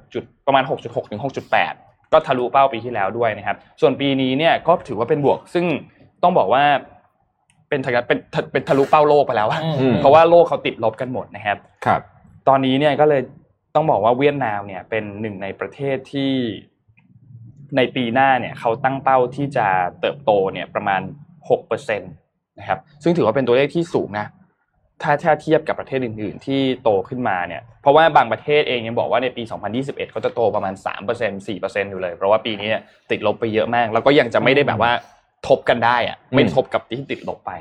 ประมาณ หกจุดหก ถึง หกจุดแปด ก็ทะลุเป้าปีที่แล้วด้วยนะครับส่วนปีนี้เนี่ยก็ถือว่าเป็นบวกซึ่งต้องบอกว่าเป็นเป็นเป็นทะลุเป้าโลกไปแล้วเพราะว่าโลกเขาติดลบกันหมดนะครับครับตอนนี้เนี่ยก็เลยต้องบอกว่าเวียดนามเนี่ยเป็นหนึ่งในประเทศที่ในปีหน้าเนี่ยเขาตั้งเป้าที่จะเติบโตเนี่ยประมาณ หกเปอร์เซ็นต์ นะครับซึ่งถือว่าเป็นตัวเลขที่สูงนะถ้าถ้าเทียบกับประเทศอื่นๆที่โตขึ้นมาเนี่ยเพราะว่าบางประเทศเองยังบอกว่าในปีสองพันยี่สิบเอ็ดเขาจะโตประมาณ สามเปอร์เซ็นต์ สี่เปอร์เซ็นต์ อยู่เลยเพราะว่าปีนี้เนี่ยติดลบไปเยอะมากแล้วก็ยังจะไม่ได้แบบว่าทบกันได้อะไม่ทบกับที่ติดลบไป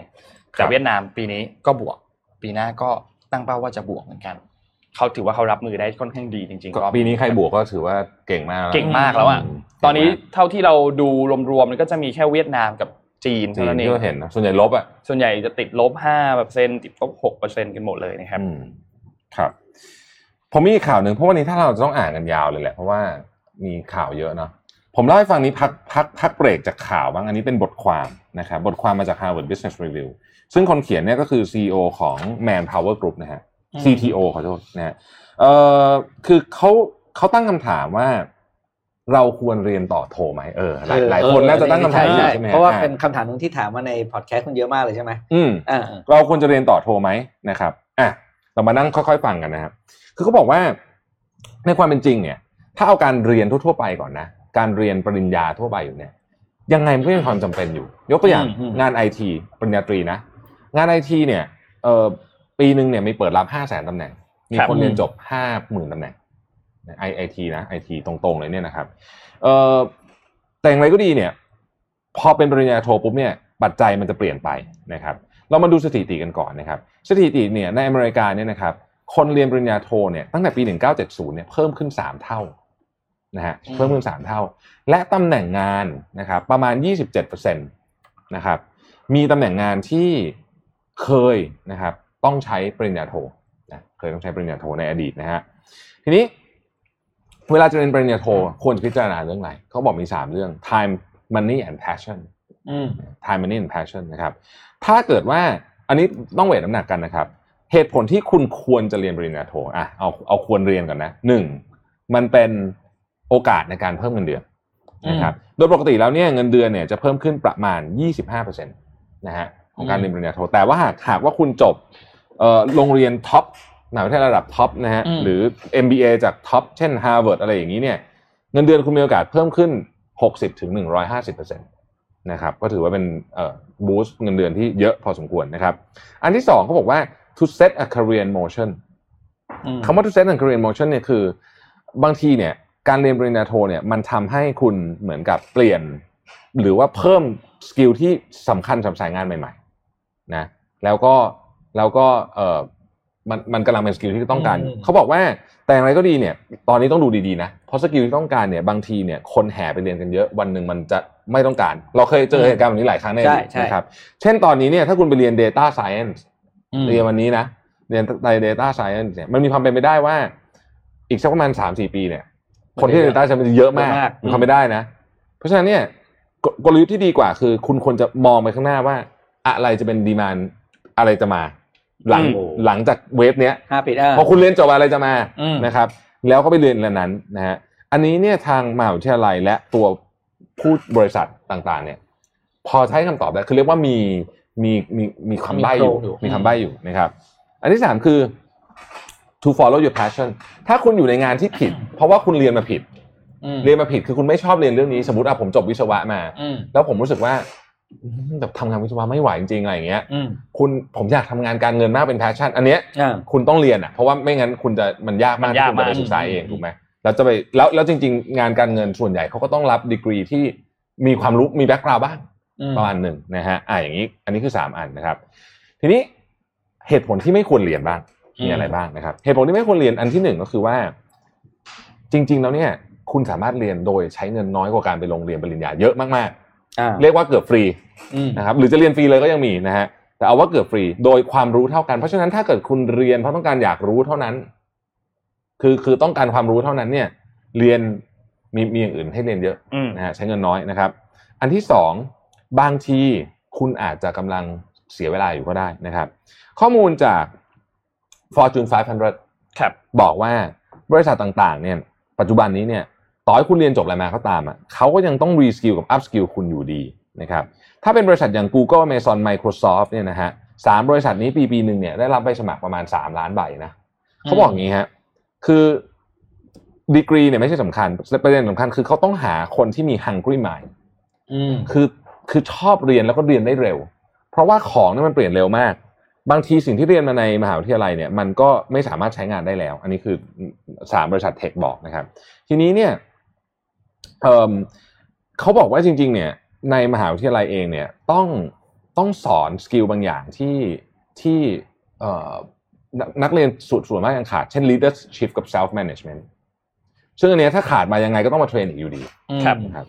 แต่เวียดนามปีนี้ก็บวกปีหน้าก็ตั้งเป้าว่าจะบวกเหมือนกันเขาถือว่าเขารับมือได้ค่อนข้างดีจริงๆก็ปีนี้ใครบวกก็ถือว่าเก่งมากเก่งมากแล้วอ่ะตอนนี้เท่าที่เราดูรวมๆมันก็จะมีแค่เวียดนามกับจีนเท่านั้นเองก็เห็นนะส่วนใหญ่ลบอ่ะส่วนใหญ่จะติดลบ ห้าเปอร์เซ็นต์ ติดลบ หกเปอร์เซ็นต์ กันหมดเลยนะครับครับผมมีข่าวนึงเพราะวันนี้ถ้าเราจะต้องอ่านกันยาวเลยแหละเพราะว่ามีข่าวเยอะเนาะผมเล่าให้ฟังนี้พักพักพักเบรกจากข่าวบ้างอันนี้เป็นบทความนะครับบทความมาจาก Harvard Business Review ซึ่งคนเขียนเนี่ยก็คือ ซี อี โอ ของ Manpower Group นะฮะ ซี ที โอ ขอโทษนะฮะเอ่อคือเขาเขาตั้งคำถามว่าเราควรเรียนต่อโทไหมเออหลายหลายคนน่าจะตั้งคำถามอยู่ใช่ไหมเพราะว่าเป็นคำถามนึงที่ถามมาในพอดแคสต์คุณเยอะมากเลยใช่ไหมอืมอ่าเราควรจะเรียนต่อโทไหมนะครับอ่ะเรามานั่งค่อยๆฟังกันนะครับคือเขาบอกว่าในความเป็นจริงเนี่ยถ้าเอาการเรียนทั่วๆไปก่อนนะการเรียนปริญญาทั่วไปอยู่เนี่ยยังไงมันก็ยังความจำเป็นอยู่ยกตัวอย่างงานไอทีปริญญาตรีนะงานไอทีเนี่ยเอ่อปีนึงเนี่ยมีเปิดรับห้าแสนตำแหน่งมีคนเรียนจบห้าหมื่นตำแหน่งไอ ไอ ที นะ ไอ ที ตรงๆเลยเนี่ยนะครับเอ่อแต่อย่างไรก็ดีเนี่ยพอเป็นปริญญาโทปุ๊บเนี่ยปัจจัยมันจะเปลี่ยนไปนะครับเรามาดูสถิติกันก่อนนะครับสถิติเนี่ยในอเมริกาเนี่ยนะครับคนเรียนปริญญาโทเนี่ยตั้งแต่ปีหนึ่งพันเก้าร้อยเจ็ดสิบเนี่ยเพิ่มขึ้นสามเท่านะฮะเพิ่มขึ้นสามเท่าและตำแหน่งงานนะครับประมาณ ยี่สิบเจ็ดเปอร์เซ็นต์ นะครับมีตำแหน่งงานที่เคยนะครับต้องใช้ปริญญาโทนะเคยต้องใช้ปริญญาโทในอดีตนะฮะทีนี้เวลาจะเรียนปริญญาโทควรพิจารณาเรื่องอะไรเขาบอกมีสามเรื่อง time money and passion อืม time money and passion นะครับถ้าเกิดว่าอันนี้ต้องเวทน้ำหนักกันนะครับเหตุผลที่คุณควรจะเรียนปริญญาโทอ่ะเอาเอาควรเรียนก่อนนะหนึ่งมันเป็นโอกาสในการเพิ่มเงินเดือนนะครับโดยปกติแล้วเนี่ยเงินเดือนเนี่ยจะเพิ่มขึ้นประมาณ ยี่สิบห้าเปอร์เซ็นต์ นะฮะของการเรียนปริญญาโทแต่ว่าหากหากว่าคุณจบเอ่อโรงเรียนท็อปมหาวิทยาลัยระดับท็อปนะฮะหรือ เอ็ม บี เอ จากท็อปเช่น Harvard อะไรอย่างนี้เนี่ยเงินเดือนคุณมีโอกาสเพิ่มขึ้น หกสิบถึงหนึ่งร้อยห้าสิบเปอร์เซ็นต์ นะครับก็ถือว่าเป็นเอ่อบูสต์เงินเดือนที่เยอะพอสมควรนะครับอันที่สองเขาบอกว่า to set a career in motion คำว่า to set a career in motion เนี่ยคือบางทีเนี่ยการเรียนปริญญาโทเนี่ยมันทำให้คุณเหมือนกับเปลี่ยนหรือว่าเพิ่มสกิลที่สำคัญสำหรับสายงานใหม่ๆนะแล้วก็แล้วก็เอ่อมันมันกำลังเป็นสกิลที่ต้องการเขาบอกว่าแต่อะไรก็ดีเนี่ยตอนนี้ต้องดูดีๆนะเพราะสกิลที่ต้องการเนี่ยบางทีเนี่ยคนแห่ไปเรียนกันเยอะวันนึงมันจะไม่ต้องการเราเคยเจอเหตุการณ์แบบนี้หลายครั้งแน่นะครับเช่นตอนนี้เนี่ยถ้าคุณไปเรียน data science เรียนวันนี้นะเรียนใน data science เนี่ยมันมีความเป็นไปได้ว่า อีกสักประมาณ สามถึงสี่ ปีเนี่ยคนที่ได้จะเยอะมากทำไม่ได้นะเพราะฉะนั้นเนี่ยกลยุทธ์ที่ดีกว่าคือคุณควรจะมองไปข้างหน้าว่าอะไรจะเป็นดีมานด์อะไรจะมาหลังหลังจากเวฟเนี้ยห้าปีเออพอคุณเรียนจบอะไรจะมานะครับแล้วก็ไปเรียนเรื่องนั้นนะฮะอันนี้เนี่ยทางมหาวิทยาลัยและตัวผู้บริษัทต่างๆเนี่ยพอใช้คำตอบได้คือเรียกว่ามีมีมีมีคำใบ้อยู่มีคำใบ้อยู่นะครับอันที่สามคือ to follow your passion ถ้าคุณอยู่ในงานที่ผิดเพราะว่าคุณเรียนมาผิดเรียนมาผิดคือคุณไม่ชอบเรียนเรื่องนี้สมมติอ่ะผมจบวิศวะมาแล้วผมรู้สึกว่าแบบทำงานวิศวะไม่ไหวจริงๆอะไรอย่างเงี้ยคุณผมอยากทำงานการเงินมากเป็น passion อันเนี้ยคุณต้องเรียนอ่ะเพราะว่าไม่งั้นคุณจะมันยากมากที่คุณจะไปศึกษาเองถูกไหมแล้วจะไปแล้วแล้วจริงๆงานการเงินส่วนใหญ่เขาก็ต้องรับดีกรีที่มีความรู้มีแบ็คกราวด์บ้างประมาณหนึ่งนะฮะอ่าอย่างนี้อันนี้คือสามอันนะครับทีนี้เหตุผลที่ไม่ควรเรียนบ้างมีอะไรบ้างนะครับเหตุผลที่ไม่ควรเรียนอันที่หนึ่งก็คือว่าจริงๆแล้วเนี่ยคุณสามารถเรียนโดยใช้เงินน้อยกว่าการไปลงเรียนปริญญาเยอะมากๆเรียกว่าเกือบฟรีนะครับหรือจะเรียนฟรีเลยก็ยังมีนะฮะแต่เอาว่าเกือบฟรีโดยความรู้เท่ากันเพราะฉะนั้นถ้าเกิดคุณเรียนเพราะต้องการอยากรู้เท่านั้นคือคือต้องการความรู้เท่านั้นเนี่ยเรียนมีมีอย่างอื่นให้เรียนเยอะนะฮะใช้เงินน้อยนะครับอันที่สองบางทีคุณอาจจะกำลังเสียเวลาอยู่ก็ได้นะครับข้อมูลจาก Fortune ไฟว์ฮันเดรด ครับบอกว่าบริษัทต่างๆเนี่ยปัจจุบันนี้เนี่ยต่อให้คุณเรียนจบอะไรมาก็ตามอ่ะเขาก็ยังต้องรีสกิลกับอัพสกิลคุณอยู่ดีนะครับถ้าเป็นบริษัทอย่าง Google Amazon Microsoft เนี่ยนะฮะสามบริษัทนี้ปีปีนึงเนี่ยได้รับใบสมัครประมาณสามล้านใบนะเขาบอกอย่างงี้ฮะคือดีกรีเนี่ยไม่ใช่สำคัญประเด็นสำคัญคือเขาต้องหาคนที่มี hungry mind คือคือชอบเรียนแล้วก็เรียนได้เร็วเพราะว่าของเนี่ยมันเปลี่ยนเร็วมากบางทีสิ่งที่เรียนมาในมหาวิทยาลัยเนี่ยมันก็ไม่สามารถใช้งานได้แล้วอันนี้คือสามบริษัทเทคบอกนะครับทีนี้เนี่ยเอ่อเขาบอกว่าจริงๆเนี่ยในมหาวิทยาลัยเองเนี่ยต้องต้องสอนสกิลบางอย่างที่ที่เอ่อนักเรียนส่วนมากยังขาดเช่น leadership กับ self management ซึ่งอันนี้ถ้าขาดมายังไงก็ต้องมาเทรนอีกอยู่ดีครับครับ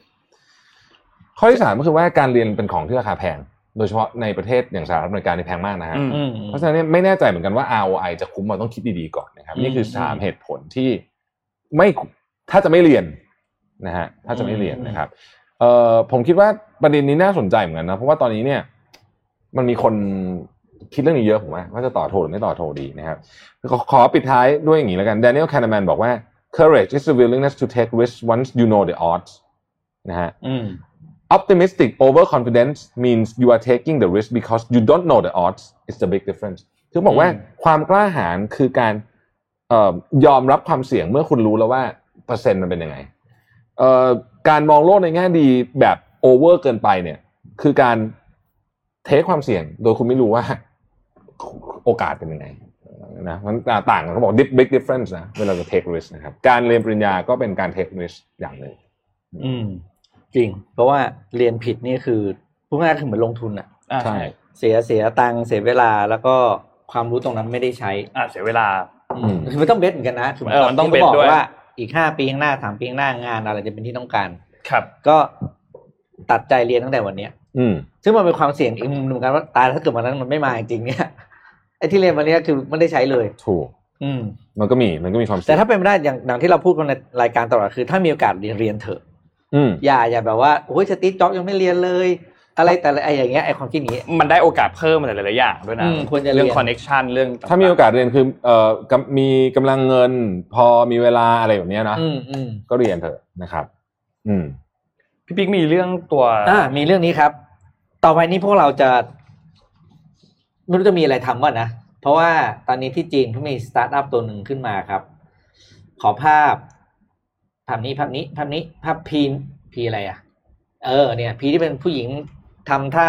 ข้อที่สามก็คือว่าการเรียนเป็นของที่ราคาแพงโดยเฉพาะในประเทศอย่างสหรัฐอเมริกานี่แพงมากนะฮะเพราะฉะนั้นไม่แน่ใจเหมือนกันว่า อาร์ โอ ไอ จะคุ้มเราต้องคิดดีๆก่อนนะครับนี่คือสามเหตุผลที่ไม่ถ้าจะไม่เรียนนะฮะถ้าจะไม่เรียนนะครับเอ่อผมคิดว่าประเด็นนี้น่าสนใจเหมือนกันนะเพราะว่าตอนนี้เนี่ยมันมีคนคิดเรื่องนี้เยอะผมว่าว่าจะต่อโทรหรือไม่ต่อโทรดีนะครับขอปิดท้ายด้วยอย่างนี้แล้วกัน Daniel Kahneman บอกว่า courage is the willingness to take risks once you know the odds นะฮะOptimistic overconfidence means you are taking the risk because you don't know the odds. It's the big difference. คือบอกว่าความกล้าหาญคือการเอ่อยอมรับความเสี่ยงเมื่อคุณรู้แล้วว่าเปอร์เซ็นต์มันเป็นยังไงเอ่อการมองโลกในแง่ดีแบบโอเวอร์เกินไปเนี่ยคือการเทคความเสี่ยงโดยคุณไม่รู้ว่าโอกาสเป็นยังไงนะมันต่างกันเขาบอก big difference นะเวลาจะ take risk นะครับการเรียนปริญญาก็เป็นการ take risk อย่างหนึ่งอืมจริงเพราะว่าเรียนผิดนี่คือพวกนั้นคือเหมือนลงทุนอ่ะใช่เสียเสียตังค์เสียเวลาแล้วก็ความรู้ตรงนั้นไม่ได้ใช้อ่ะเสียเวลาคือมันต้องเบสเหมือนกันนะคือมันต้องบอกว่าอีกห้าปีข้างหน้าสามปีข้างหน้างานอะไรจะเป็นที่ต้องการครับก็ตัดใจเรียนตั้งแต่วันเนี้ยอืมซึ่งมันเป็นความเสี่ยงอีกมุมนึงเหมือนกันว่าตายถ้าเกิดวันนั้นมันไม่มาจริงเนี่ยไอ้ที่เรียนวันนี้คือไม่ได้ใช้เลยถูกอืมมันก็มีมันก็มีความเสี่ยงแต่ถ้าเป็นไปได้อย่างดังที่เราพูดกันในรายการตลอดคือถ้ามีโอกาสเรียนเรียนเถอะอย่าอย่าแบบว่าโอ้ยสตีฟจ็อบยังไม่เรียนเลยอะไรแต่อะไรอย่างเงี้ยไอความคิดนี้มันได้โอกาสเพิ่มอะไรหลายๆอย่างด้วยนะเรื่องคอนเนคชั่นเรื่องถ้ามีโอกาสเรียนคือเอ่อมีกำลังเงินพอมีเวลาอะไรแบบเนี้ยนะก็เรียนเถอะนะครับอืมพี่ปิ๊กมีเรื่องตัวอ่ามีเรื่องนี้ครับต่อไปนี้พวกเราจะไม่รู้จะมีอะไรทำบ้างนะเพราะว่าตอนนี้ที่จีนเขามีสตาร์ทอัพตัวหนึ่งขึ้นมาครับขอภาพภาพนี้ภาพนี้ภาพนี้ภาพพีพีอะไรอ่ะเออเนี่ยพีที่เป็นผู้หญิงทำท่า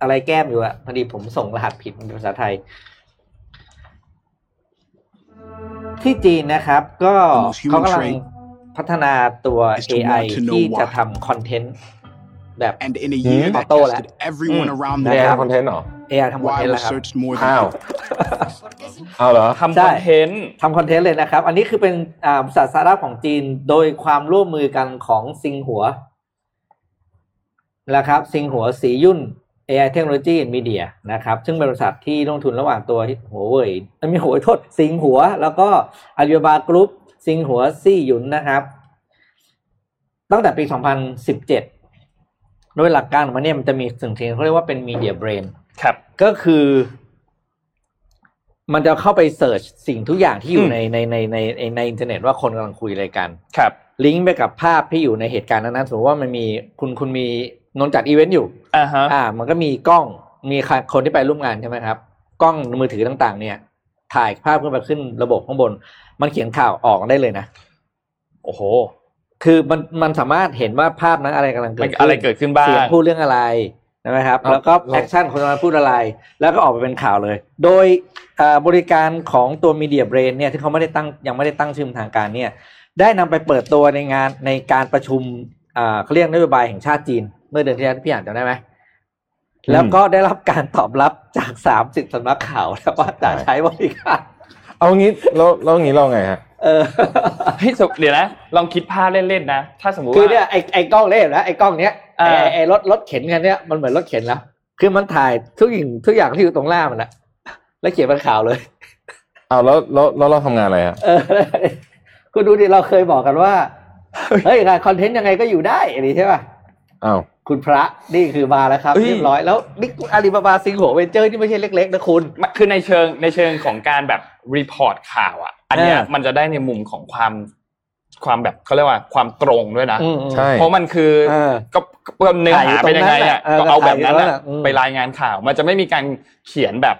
อะไรแก้มอยู่อ่ะพอดีผมส่งรหัสผิดเป็นภาษาไทยที่จีนนะครับก็เขากำลังพัฒนาตัว เอ ไอ ที่จะทำคอนเทนต์แบบออโต้แล้วนะครับคอนเทนต์เหรอ เอ ไอ ทำคอนเทนต์แล้วครับอ้าวเอาเหรอทำคอนเทนต์ทำคอนเทนต์เลยนะครับอันนี้คือเป็นบริษัทสตาร์ทอัพของจีนโดยความร่วมมือกันของซิงหัวนะครับซิงหัวสียุ่น เอ ไอ Technology and Media นะครับซึ่งเป็นบริษัทที่ลงทุนระหว่างตัวหัวเว่ยไม่หัวโทษสิงหัวแล้วก็อาลีบาบากรุ๊ป ซิงหัวซี่หยุนนะครับตั้งแต่ปีสองพันสิบเจ็ดโดยหลักการของมันเนี่ยมันจะมีสิ่งที่เขาเรียกว่าเป็น media brain ครับก็คือมันจะเข้าไปเสิร์ชสิ่งทุกอย่างที่อยู่ในในในในในอินเทอร์เน็ตว่าคนกำลังคุยอะไรกันครับลิงก์ไปกับภาพที่อยู่ในเหตุการณ์นั้นๆสมมติว่ามันมีคุณคุณมีนนจัดอีเวนต์อยู่อ่าฮะอ่ามันก็มีกล้องมีคนที่ไปร่วมงานใช่ไหมครับกล้องมือถือต่างๆเนี่ยถ่ายภาพขึ้นไปขึ้นระบบข้างบนมันเขียนข่าวออกได้เลยนะโอ้โหคือมันมันสามารถเห็นว่าภาพนั้นอะไรกำลังเกิดอะไรเกิดขึ้นบ้างเสียงพูดเรื่องอะไรนะครับแล้วก็แอคชั่นคนนั้นพูดอะไรแล้วก็ออกไปเป็นข่าวเลยโดยบริการของตัว Media Brain เนี่ยที่เขาไม่ได้ตั้งยังไม่ได้ตั้งชื่อทางการเนี่ยได้นำไปเปิดตัวในงานในการประชุมเขาเรียกนโยบายแห่งชาติจีนเมื่อเดือนที่แล้วพี่อ่านจำได้ไหมแล้วก็ได้รับการตอบรับจากสามสิบสำนักข่าวแล้วว่าจะใช้บริการเอางี้เราเรางี้เราไงฮะเออพี่สุเดี๋ยวนะลองคิดภาพเล่นๆนะถ้าสมมุติคือเนี่ยไอ้ไอ้กล้องเล่นนะไอ้กล้องเนี้ยไอ้ไอ้รถรถเข็นกันเนี้ยมันเหมือนรถเข็นแล้วคือมันถ่ายทุกอย่างทุกอย่างที่อยู่ตรงหน้ามันน่ะแล้วเขียนเป็นข่าวเลยเอาแล้วแล้วเราทำงานอะไรฮะเออคุณดูดิเราเคยบอกกันว่าเฮ้ยงานคอนเทนต์ยังไงก็อยู่ได้อันนี้ใช่ป่ะอ้าวคุณพระนี่คือมาแล้วครับเรียบร้อยแล้วนี่อาลีบาบาซิงหัวเวนเจอร์นี่ไม่ใช่เล็กๆนะคุณคือในเชิงในเชิงของการแบบรีพอร์ตข่าวอ่ะอันเนี้ยมันจะได้ในมุมของความความแบบเขาเรียกว่าความตรงด้วยนะเพราะมันคือก็เนื้อหาเป็นยังไงอ่ะก็เอาแบบนั้นไปรายงานข่าวมันจะไม่มีการเขียนแบบ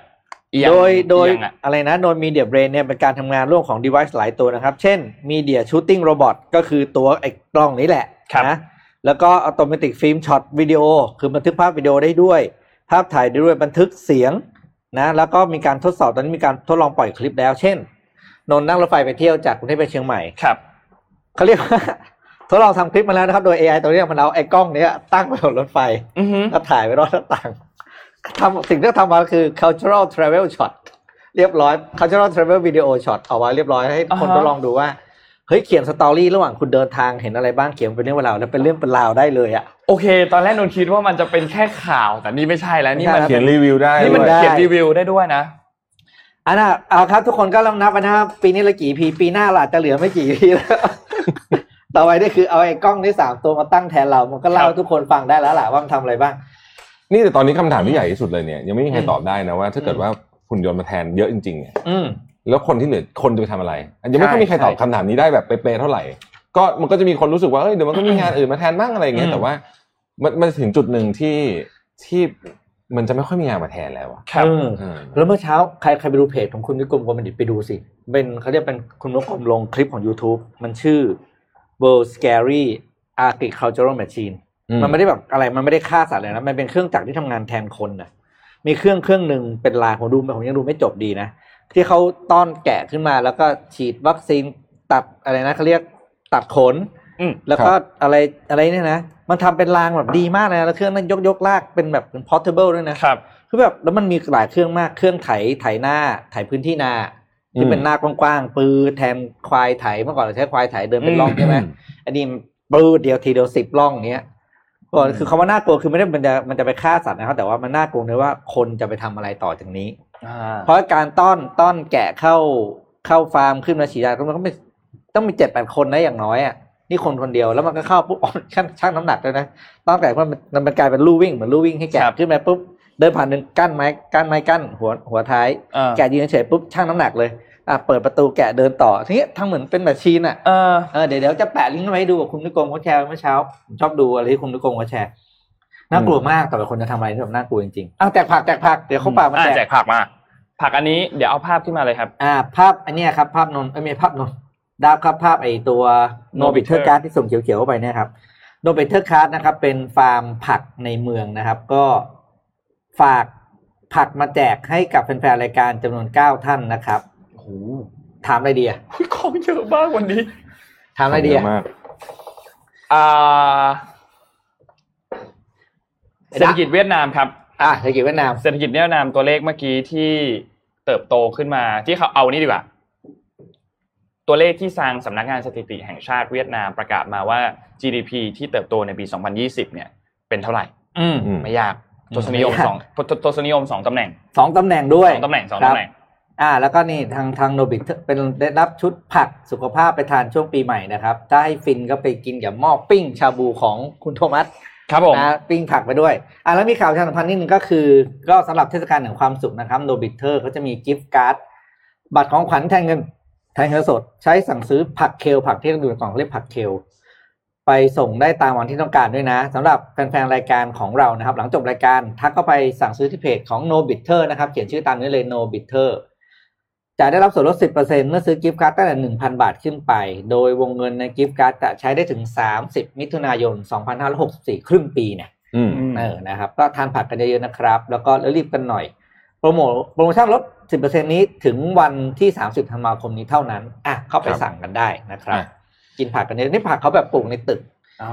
โดยโดยอะไรนะโดย Media Brain เนี่ยเป็นการทำงานร่วมของ device หลายตัวนะครับเช่น Media Shooting Robot ก็คือตัวไอ้กล้องนี้แหละนะแล้วก็ Automatic Film Shot Video คือบันทึกภาพวิดีโอได้ด้วยภาพถ่ายได้ด้วยบันทึกเสียงนะแล้วก็มีการทดสอบตอนนี้มีการทดลองปล่อยคลิปแล้วเช่นนนนั่งรถไฟไปเที่ยวจากกรุงเทพไปเชียงใหม่ครับเขาเรียกว่าทดลองทำคลิปมาแล้วนะครับโดย เอ ไอ ตัวนี้มันเอาไอ้กล้องเนี้ยตั้งไปบนรถไฟแล้วถ่ายไปรอบหน้าต่างทำสิ่งที่ทำมาคือ cultural travel shot เรียบร้อย cultural travel video shot เอาไว้เรียบร้อยให้คนทดลองดูว่าเฮ้ยเขียนสตอรี่ระหว่างคุณเดินทางเห็นอะไรบ้างเขียนเป็นเรื่องเป็นราวแล้วเป็นเรื่องเป็นราวได้เลยอ่ะโอเคตอนแรกนนคิดว่ามันจะเป็นแค่ข่าวแต่นี่ไม่ใช่แล้วนี่มันเขียนรีวิวได้นี่มันเขียนรีวิวได้ด้วยนะอ่ะนะเอาครับทุกคนก็ลองนับนะครับปีนี้ละกี่ พี ปีหน้าล่ะจะเหลือไม่กี่ พีแล้วต่อไปนี่คือเอาไอ้กล้องนี่สามตัวมาตั้งแทนเรามันก็เล่าทุกคนฟังได้แล้วล่ะว่ามันทำอะไรบ้างนี่แต่ตอนนี้คำถามที่ใหญ่ที่สุดเลยเนี่ยยังไม่มีใครตอบได้นะว่าถ้าเกิดว่าหุ่นยนต์มาแทนเยอะจริงๆเนี่ยแล้วคนที่เหลือคนจะไปทำอะไรยังไม่ค่อยมีใครตอบคำถามนี้ได้แบบเป๊ะๆเท่าไหร่ก็มันก็จะมีคนรู้สึกว่าเอ้ยเดี๋ยวมันก็มีงานอื่นมาแทนบ้างอะไรอย่างเงี้ยแต่ว่ามันมันถึงจุดหนึ่งที่ที่มันจะไม่ค่อยมีงานมาแทนแล้วอ่ะครับแล้วเมื่อเช้าใครใครไปดูเพจของคุณวิกรมกมลดิษฐ์ไปดูสิเป็นเขาเรียกเป็นคุณวิกรมลงคลิปของ YouTube มันชื่อ World Scary Agricultural Machineมันไม่ได้แบบอะไรมันไม่ได้ฆ่าสัตว์เลยนะมันเป็นเครื่องจักรที่ทำงานแทนคนนะมีเครื่องเครื่องนึงเป็นลายผมดูผมยังดูไม่จบดีนะที่เขาต้อนแกะขึ้นมาแล้วก็ฉีดวัคซีนตัดอะไรนะเขาเรียกตัดขนแล้วก็อะไรอะไรเนี่ยนะมันทำเป็นรางแบบดีมากเลยนะแล้วเครื่องนั้นยกยกลากเป็นแบบเป็น portable ด้วยนะครับคือแบบแล้วมันมีหลายเครื่องมากเครื่องไถไถหน้าไถพื้นที่นาที่เป็นหน้ากว้างๆปื้อแทนควายไถเมื่อก่อนเราใช้ควายไถเดินเป็นร่องใช่ไหมอันนี้ปื้อเดียวทีเดียวสิบร่องอย่างเงี้ยก็คือคำว่าน่ากลัวคือไม่ได้มันจะมันจะไปฆ่าสัตว์นะครับแต่ว่ามันน่ากลัวเลยว่าคนจะไปทำอะไรต่อจากนี้เพราะการต้อนต้อนแกะเข้าเข้าฟาร์มขึ้นมาฉีดยาต้องต้องมีต้องมีเจ็ดแปดคนนะอย่างน้อยอ่ะนี่คนคนเดียวแล้วมันก็เข้าปุ๊บชั่งชั่งน้ำหนักเลยนะต้อนแกะเพราะมันมันกลายเป็นลู่วิ่งเหมือนลู่วิ่งให้แกะขึ้นมาปุ๊บเดินผ่านหนึ่งกั้นไม้กั้นไม้กั้นหัวหัวท้ายแกะยืนเฉยปุ๊บชั่งน้ำหนักเลยอ่ะเปิดประตูแกะเดินต่อทีนี้ทั้งเหมือนเป็นแบบชีนอ่ะเออเออเดี๋ยวเดี๋ยวจะแปะลิงก์ไว้ดูกับคุณนิกรมเขาแชร์เมื่อเช้าชอบดูอะไรที่คุณนิกรมเขาแชร์น่ากลัวมากแต่ละคนจะทำอะไรที่แบบน่ากลัวจริงๆอ้าวแจกผักแจกผักเดี๋ยวเขาป่ามาแจกผักมาผักอันนี้เดี๋ยวเอาภาพขึ้นมาเลยครับอ่าภาพอันนี้ครับภาพนนเอ้ยไม่ภาพนนดาบครับภาพไอ้ตัวโนบิเทอร์การ์ดที่ส่งเขียวๆเข้าไปเนี่ยครับโนบิเทอร์การ์ดนะครับเป็นฟาร์มผักในเมืองนะครับก็ฝากผักมาแจกให้กับแฟนๆรายการจำนวนเก้าท่านนะครับโอ้ถามอะไรดีอ่ะของเยอะมากวันนี้ถามอะไรดีอ่ะอ่าเศรษฐกิจเวียดนามครับอ่าเศรษฐกิจเวียดนามเศรษฐกิจเวียดนามตัวเลขเมื่อกี้ที่เติบโตขึ้นมาที่เขาเอานี่ดีกว่าตัวเลขที่ทางสำนักงานสถิติแห่งชาติเวียดนามประกาศมาว่า จี ดี พี ที่เติบโตในปีสองพันยี่สิบเนี่ยเป็นเท่าไหร่อืมไม่ยากทศนิยมสองทศนิยมสองตำแหน่งสองตำแหน่งด้วยสองตำแหน่งสองตำแหน่ง อ่าแล้วก็นี่ทางทางโนบิเป็นได้รับชุดผักสุขภาพไปทานช่วงปีใหม่นะครับถ้าให้ฟินก็ไปกินกับหม้อปิ้งชาบูของคุณโทมัสครับผมนะปิ้งผักไปด้วยอ่ะแล้วมีข่าวชาติพันธุ์นิดนึงก็คือก็สำหรับเทศกาลแห่งความสุขนะครับโนบิเทอร์เขาจะมีกิฟต์การ์ดบัตรของขวัญแทนเงินแทนเงินสดใช้สั่งซื้อผักเคลผักที่ต้องดูในกล่องเรียกผักเคลไปส่งได้ตามวันที่ต้องการด้วยนะสำหรับแฟนๆรายการของเรานะครับหลังจบรายการทักเข้าไปสั่งซื้อที่เพจของ NoBitter นะครับเขียนชื่อตามนี้เลย NoBitter จะได้รับส่วนลด สิบเปอร์เซ็นต์ เมื่อซื้อกิฟต์การ์ดตั้งแต่ หนึ่งพัน บาทขึ้นไปโดยวงเงินในกิฟต์การ์ดจะใช้ได้ถึงสามสิบมิถุนายนสองพันห้าร้อยหกสิบสี่ครึ่งปีเนี่ยเออนะครับก็ทานผักกันเยอะๆนะครับแล้วก็รีบกันหน่อยโปรโมทโปรโมชั่นลด สิบเปอร์เซ็นต์ นี้ถึงวันที่สามสิบธันวาคมนี้เท่านั้นอ่ะเข้าไปสั่งกันได้นะครับกินผักกันเนี่ยนี่ผักเขาแบบปลูกในตึก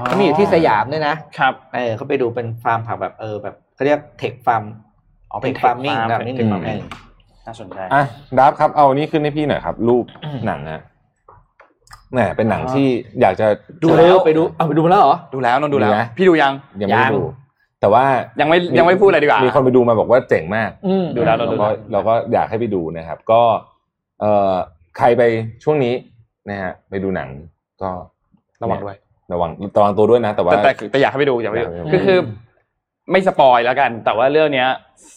เขามีอยู่ที่สยามด้วยนะครับเออเขาไปดูเป็นฟาร์มผักแบบเออแบบเขาเรียกเทคฟาร์มออกเป็นฟาร์มมิ่งแบบนี้หนึ่งน่าสนใจอ่ะดับครับเอานี่ขึ้นให้พี่หน่อยครับรูปหนังนะเนี่ยเป็นหนังที่อยากจะดูแล้วไปดูเอาไปดูแล้วเหรอดูแล้วนนดูแล้วพี่ดูยังยังไม่ดูแต่ว่ายังไม่ยังไม่พูดอะไรดีกว่ามีคนไปดูมาบอกว่าเจ๋งมากดูแล้วเราก็เราก็อยากให้ไปดูนะครับก็เออใครไปช่วงนี้นะฮะไปดูหนังก็ระวังด้วยระวังระวังตัวด้วยนะแต่ว่าแต่แต่อยากให้ไปดูอยากไปดูก็คือไม่สปอยแล้วกันแต่ว่าเรื่องเนี้ย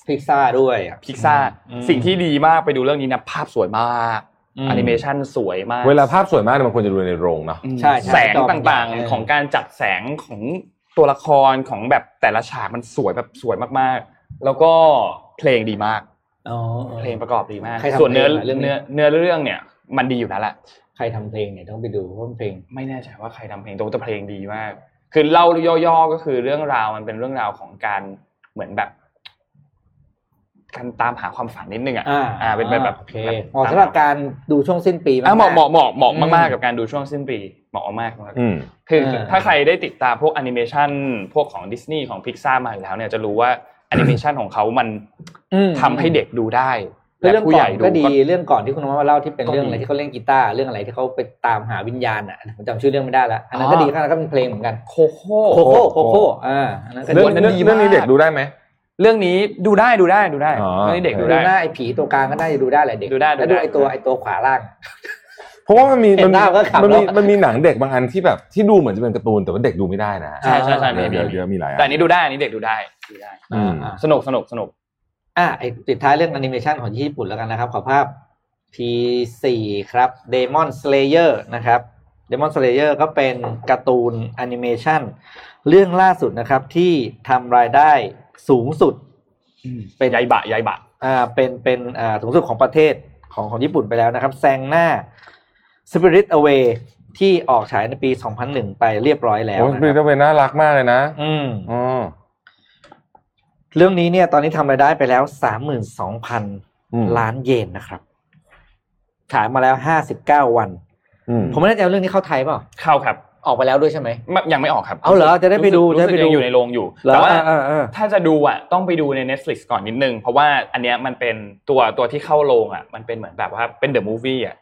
Pixar ด้วย Pixar สิ่งที่ดีมากไปดูเรื่องนี้นะภาพสวยมากแอนิเมชั่นสวยมากเวลาภาพสวยมากมันควรจะดูในโรงเนาะใช่แสงต่างๆของการจัดแสงของตัวละครของแบบแต่ละฉากมันสวยแบบสวยมากๆแล้วก็เพลงดีมากอ๋อเพลงประกอบดีมากส่วนเนื้อเนื้อเรื่องเนี่ยมันดีอยู่แล้วแหละใครทำเพลงเนี่ยต้องไปดูเพราะเพลงไม่แน่ใจว่าใครทำเพลงแต่เพลงดีมากคือเล่าย่อๆก็คือเรื่องราวมันเป็นเรื่องราวของการเหมือนแบบการตามหาความฝันนิดนึงอ่ะอ่าเป็นแบบโอเคเหมาะสำหรับการดูช่วงสิ้นปีมากเหมาะเหมาะเหมาะเหมาะมากๆกับการดูช่วงสิ้นปีเหมาะมากๆคือถ้าใครได้ติดตามพวกแอนิเมชันพวกของ Disney ของ Pixar มาอยู่แล้วเนี่ยจะรู้ว่าแอนิเมชันของเขามันทำให้เด็กดูได้เรื่องก่อนก็ดีเรื่องก่อนที่คุณน้องมาเล่าที่เป็นเรื่องอะไรที่เขาเล่นกีตาร์เรื่องอะไรที่เขาไปตามหาวิญญาณอ่ะผมจำชื่อเรื่องไม่ได้ละอันนั้นก็ดีอันนั้นก็เป็นเพลงเหมือนกันโคโค่โคโค่โคโค่อ่าอันนั้นก็ดีเรื่องนี้เด็กดูได้ไหมเรื่องนี้ดูได้ดูได้ดูได้เรื่องนี้เด็กดูได้หน้าไอ้ผีตัวกลางก็น่าจะดูได้แหละเด็กดูได้แล้วดูไอ้ตัวไอ้ตัวขวาล่างเพราะว่ามันมีมันมีมันมีหนังเด็กบางอันที่แบบที่ดูเหมือนจะเป็นการ์ตูนแต่ว่าเด็กดูไม่ได้นะใช่ใช่ใช่เดี๋ยวเดี๋ยวมีหลายแต่อันนี้ดูได้อันนี้เด็กดูได้ดูได้สนุกสนุกสนุกอ่ะไอ้ปิดท้ายเรื่องแอนิเมชันของญี่ปุ่นแล้วกันนะครับขอภาพ พี สี่ ครับ Demon Slayer นะครับ Demon Slayer ก็เป็นการ์ตูนแอนิเมชันเรื่องล่าสุดนะครับที่ทำรายได้สูงสุดเป็นยายบะยายบะอ่าเป็นเป็นอ่าสูงสุดของประเทศของของญี่ปุ่นไปแล้วนะครับแซงหน้า Spirit Away ที่ออกฉายในปีสองพันหนึ่งไปเรียบร้อยแล้ว Spirit Away น่ารักมากเลยนะอืมอ๋อเรื่องนี้เนี่ยตอนนี้ทำรายได้ไปแล้ว สามหมื่นสองพัน ล้านเยนนะครับขายมาแล้วห้าสิบเก้าวันผมไม่แน่ใจเรื่องนี้เข้าไทยเปล่าเข้าครับออกไปแล้วด้วยใช่ไหมยังไม่ออกครับเอาเหรอจะได้ไปดูจะได้ไปดูอยู่ในโรงอยู่แต่ว่าถ้าจะดูอ่ะต้องไปดูใน Netflix ก่อนนิดนึงเพราะว่าอันเนี้ยมันเป็นตัวตัวที่เข้าโรงอ่ะมันเป็นเหมือนแบบว่าเป็น The Movie อ่ะ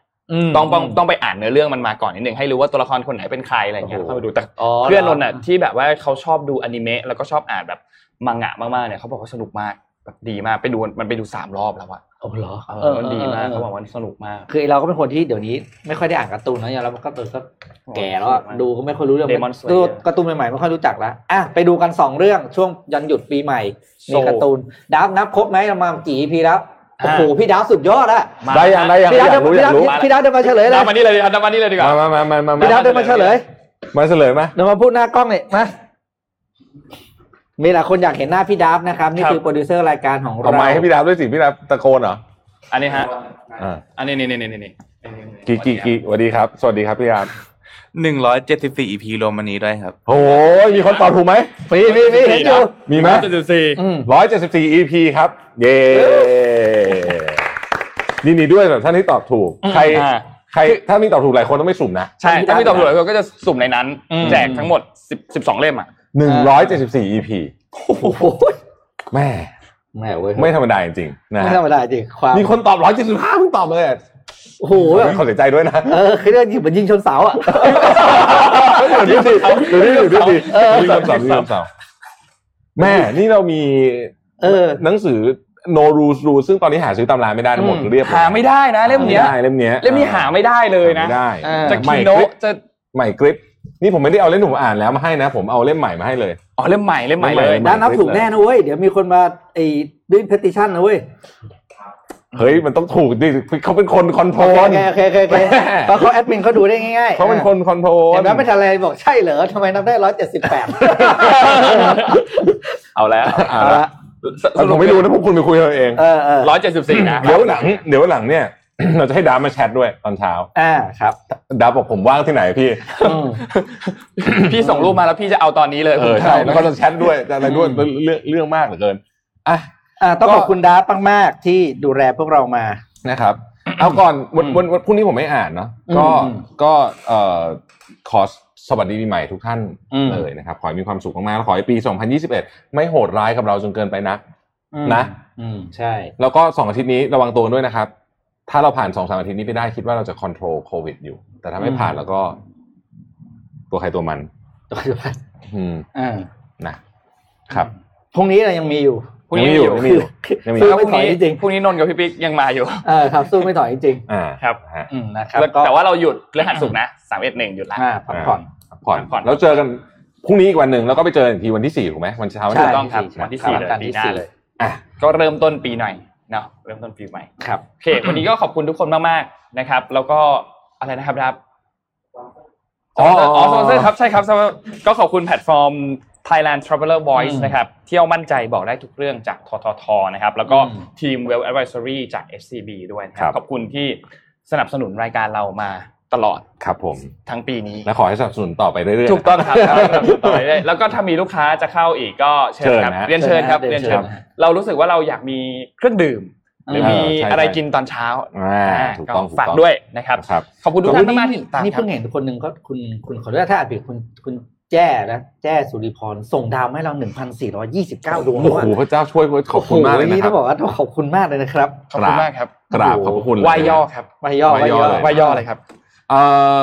ต้องต้องต้องไปอ่านเนื้อเรื่องมันมาก่อนนิดนึงให้รู้ว่าตัวละครคนไหนเป็นใครอะไรเงี้ยเข้าไปดูแต่เพื่อนนนท์อ่ะที่แบบว่าเขาชอบดูอนิเมะแล้วก็ชอบอ่านแบบมังงะมากๆเนี่ยเขาบอกว่าสนุกมากแบบดีมากไปดูมันไปดูสามรอบแล้วอ่ะโอ้โหเหรอเออมันดีมากเขาบอกว่าสนุกมากคือเราก็เป็นคนที่เดี๋ยวนี้ไม่ค่อยได้อ่านการ์ตูนนะอย่างเราก็ตัวก็แก่แล้วดูก็ไม่ค่อยรู้เรื่องดูการ์ตูนใหม่ๆไม่ค่อยรู้จักแล้วอ่ะไปดูกันสองเรื่องช่วงยันหยุดปีใหม่มีการ์ตูนดาร์ฟนับครบมั้ยเรามากี่ อี พี แล้วโอ้โหพี่ดาวสุดยอดอ่ะได้ยังได้ยังพี่ดาวพี่ดาวพี่ดาวเดินมาเฉลยเลยมานี่เลยดิมานี่เลยดีกว่ามาๆๆๆพี่ดาวเดินมาเฉลยมาเฉลยมั้ยเดี๋ยวมาพูดหน้ากล้องนี่มามีหลายคนอยากเห็นหน้าพี่ดับนะครับนี่คือโปรดิวเซอร์รายการของเราเอาไมค์ให้พี่ดับด้วยสิพี่ดับตะโกนเหรออันนี้ฮะอ่าอันนี้ๆๆๆกี่กี่กี่สวัสดีครับสวัสดีครับพี่ดับหนึ่งร้อยเจ็ดสิบสี่ อี พี รวมวันนี้ด้วยครับโอ้ยมีคนตอบถูกมั้ยมีๆๆเห็นอยู่มีมั้ยหนึ่งร้อยเจ็ดสิบสี่ อี พี ครับเย้นี่นี่ด้วยแบบท่านที่ตอบถูกใครใครถ้ามีตอบถูกหลายคนต้องไม่สุ่มนะใช่ถ้ามีตอบถูกหลายคนก็จะสุ่มในนั้นแจกทั้งหมดสิบ สิบสองเล่มอ่ะหนึ่งร้อยเจ็ดสิบสี่ อี พี โอ้โหแม่แม่เว้ยไม่ธรรมดาจริงๆนะไม่ธรรมดาจริงความมีคนตอบหนึ่งร้อยเจ็ดสิบห้าเพิ่งตอบเลยอ่ะโอ้โหแบบขอเสียใจด้วยนะเออคือเรื่องยิงเหมือนยิงชนเสาอ่ะดูดิดูดิดูดิยิงชนเสาแม่นี่เรามีเออหนังสือ no rules rules ซึ่งตอนนี้หาซื้อตำราไม่ได้ทั้งหมดเรียบหาไม่ได้นะเล่มเนี้ยเล่มเนี้ยเล่มนี้หาไม่ได้เลยนะจะคีโนจะใหม่กริปนี่ผมไม่ได้เอาเล่มหนูอ่านแล้วมาให้นะผมเอาเล่มใหม่มาให้เลยอ๋อเล่มใหม่เล่มใหม่เลยนะนับถูกแน่นะเว้ยเดี๋ยวมีคนมาไอ้ด้วย petition นะเว้ยเฮ้ยมันต้องถูกดิเขาเป็นคนคอนโทรลโอเคๆๆเพราะเขาแอดมินเขาดูได้ง่ายๆเขาเป็นคนคอนโทรลแต่ไม่ทันอะไรบอกใช่เหรอทำไมนับได้หนึ่งร้อยเจ็ดสิบแปดเอาแล้วเอาละผมไม่รู้นะพวกคุณไปคุยกันเองเออๆหนึ่งร้อยเจ็ดสิบสี่นะเดี๋ยวหลังเดี๋ยวหลังเนี่ยเราจะให้ดามาแชทด้วยตอนเช้าอ่าครับดาบอกผมว่างที่ไหนพี่พี่ส่งรูปมาแล้วพี่จะเอาตอนนี้เลยผมถ่ายแล้วก็จะแชทด้วยจะอะไรด้วยเรื่องเรื่องมากเหลือเกินอ่ะอ่าต้องขอบคุณดาปังมากที่ดูแลพวกเรามานะครับเอาก่อนวันวันพรุ่งนี้ผมไม่อ่านเนาะก็ก็เอ่อขอสวัสดีปีใหม่ทุกท่านเลยนะครับขอให้มีความสุขมากๆแล้วขอให้ปีสองพันยี่สิบเอ็ดไม่โหดร้ายกับเราจนเกินไปนักนะอืมใช่แล้วก็สองอาทิตย์นี้ระวังตัวด้วยนะครับถ้าเราผ่าน สองสาม อาทิตย์นี้ไปได้คิดว่าเราจะคอนโทรลโควิดอยู่แต่ถ้าไม่ผ่านแล้วก็ตัวใครตัวมันตัวใครตัวมันอืมอ่านะครับพรุ่งนี้เรายังมีอยู่พรุ่งนี้อยู่ยังมีอยู่ยังมีครับพรุ่งนี้จริงพรุ่งนี้นนท์กับพี่ปิ๊กยังมาอยู่เออครับสู้ไม่ถอยจริงๆอ่าครับอืมนะครับแต่ว่าเราหยุดพฤหัสศุกร์นะสามสิบเอ็ดหนึ่งหยุดละพักผ่อนพักผ่อนแล้วเจอกันพรุ่งนี้อีกวันนึงแล้วก็ไปเจออีกทีวันที่สี่ถูกมั้ยวันเช้าวันต้องครับวันที่สี่เลยปีหน้าเลยอ่ะก็เริ่มต้นปีหน่อยเนาะเริ่มต้นปีใหม่ครับโอเควันนี้ก็ขอบคุณทุกคนมากๆนะครับแล้วก็อะไรนะครับครับอ๋ออ๋อสปอนเซอร์ครับใช่ครับก็ขอบคุณแพลตฟอร์ม Thailand Traveler Voice นะครับเที่ยวมั่นใจบอกได้ทุกเรื่องจากทททนะครับแล้วก็ทีม Well Advisory จาก เอส ซี บี ด้วยนะครับขอบคุณที่สนับสนุนรายการเรามาตลอดครับผมทั้งปีนี้และขอให้สนับสนุนต่อไปเรื่อยๆถูกต้องครับต่อไปเรื่อยๆแล้วก็ถ้ามีลูกค้าจะเข้าอีกก็เชิญครับเรียนเชิญครับเรียนเชิญเรารู้สึกว่าเราอยากมีเครื่องดื่มหรือมีอะไรกินตอนเช้าถูกต้องฝากด้วยนะครับขอบคุณทุกท่านมากที่ติดตามนี่เพิ่งเห็นคนนึงก็คุณคุณขออนุญาตถ้าอาจผิดคุณคุณแจ้นะแจ้สุริพรส่งดาวให้เรา หนึ่งพันสี่ร้อยยี่สิบเก้า ดวงโอ้โหพระเจ้าช่วยขอบคุณมากเลยนะครับนี่ต้องบอกว่าขอบคุณมากเลยนะครับขอบคุณมากครับกราบขอบคุณวายย่อครับวายย่อวายย่อวายย่ออะไรครับเอ่อ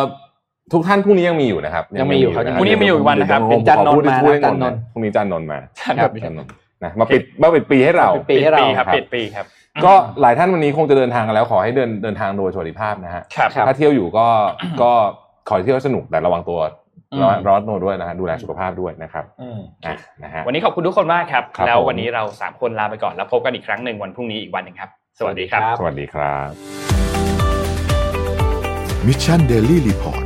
ทุกท่านพรุ่งนี้ยังมีอยู่นะครับยังมีอยู่ครับพรุ่งนี้มีอยู่อีกวันนะครับเป็นจันทร์นนท์มาจันทร์นนท์พรุ่งนี้จันทร์นนท์มาครับจันทร์นนท์นะมาปิดมาปิดปีให้เราปิดปีให้เราครับปิดปีครับก็หลายท่านวันนี้คงจะเดินทางกันแล้วขอให้เดินเดินทางโดยสวัสดิภาพนะฮะถ้าเที่ยวอยู่ก็ก็ขอเที่ยวสนุกแต่ระวังตัวร้อนโนด้วยนะฮะดูแลสุขภาพด้วยนะครับอืมนะฮะวันนี้ขอบคุณทุกคนมากครับแล้ววันนี้เราสามคนลาไปก่อนแล้วพบกันอีกครั้งนึงวันพรุ่งนี้อีกวันนึงครับสวัสดีครับสวัสดีครับWichan Daily Report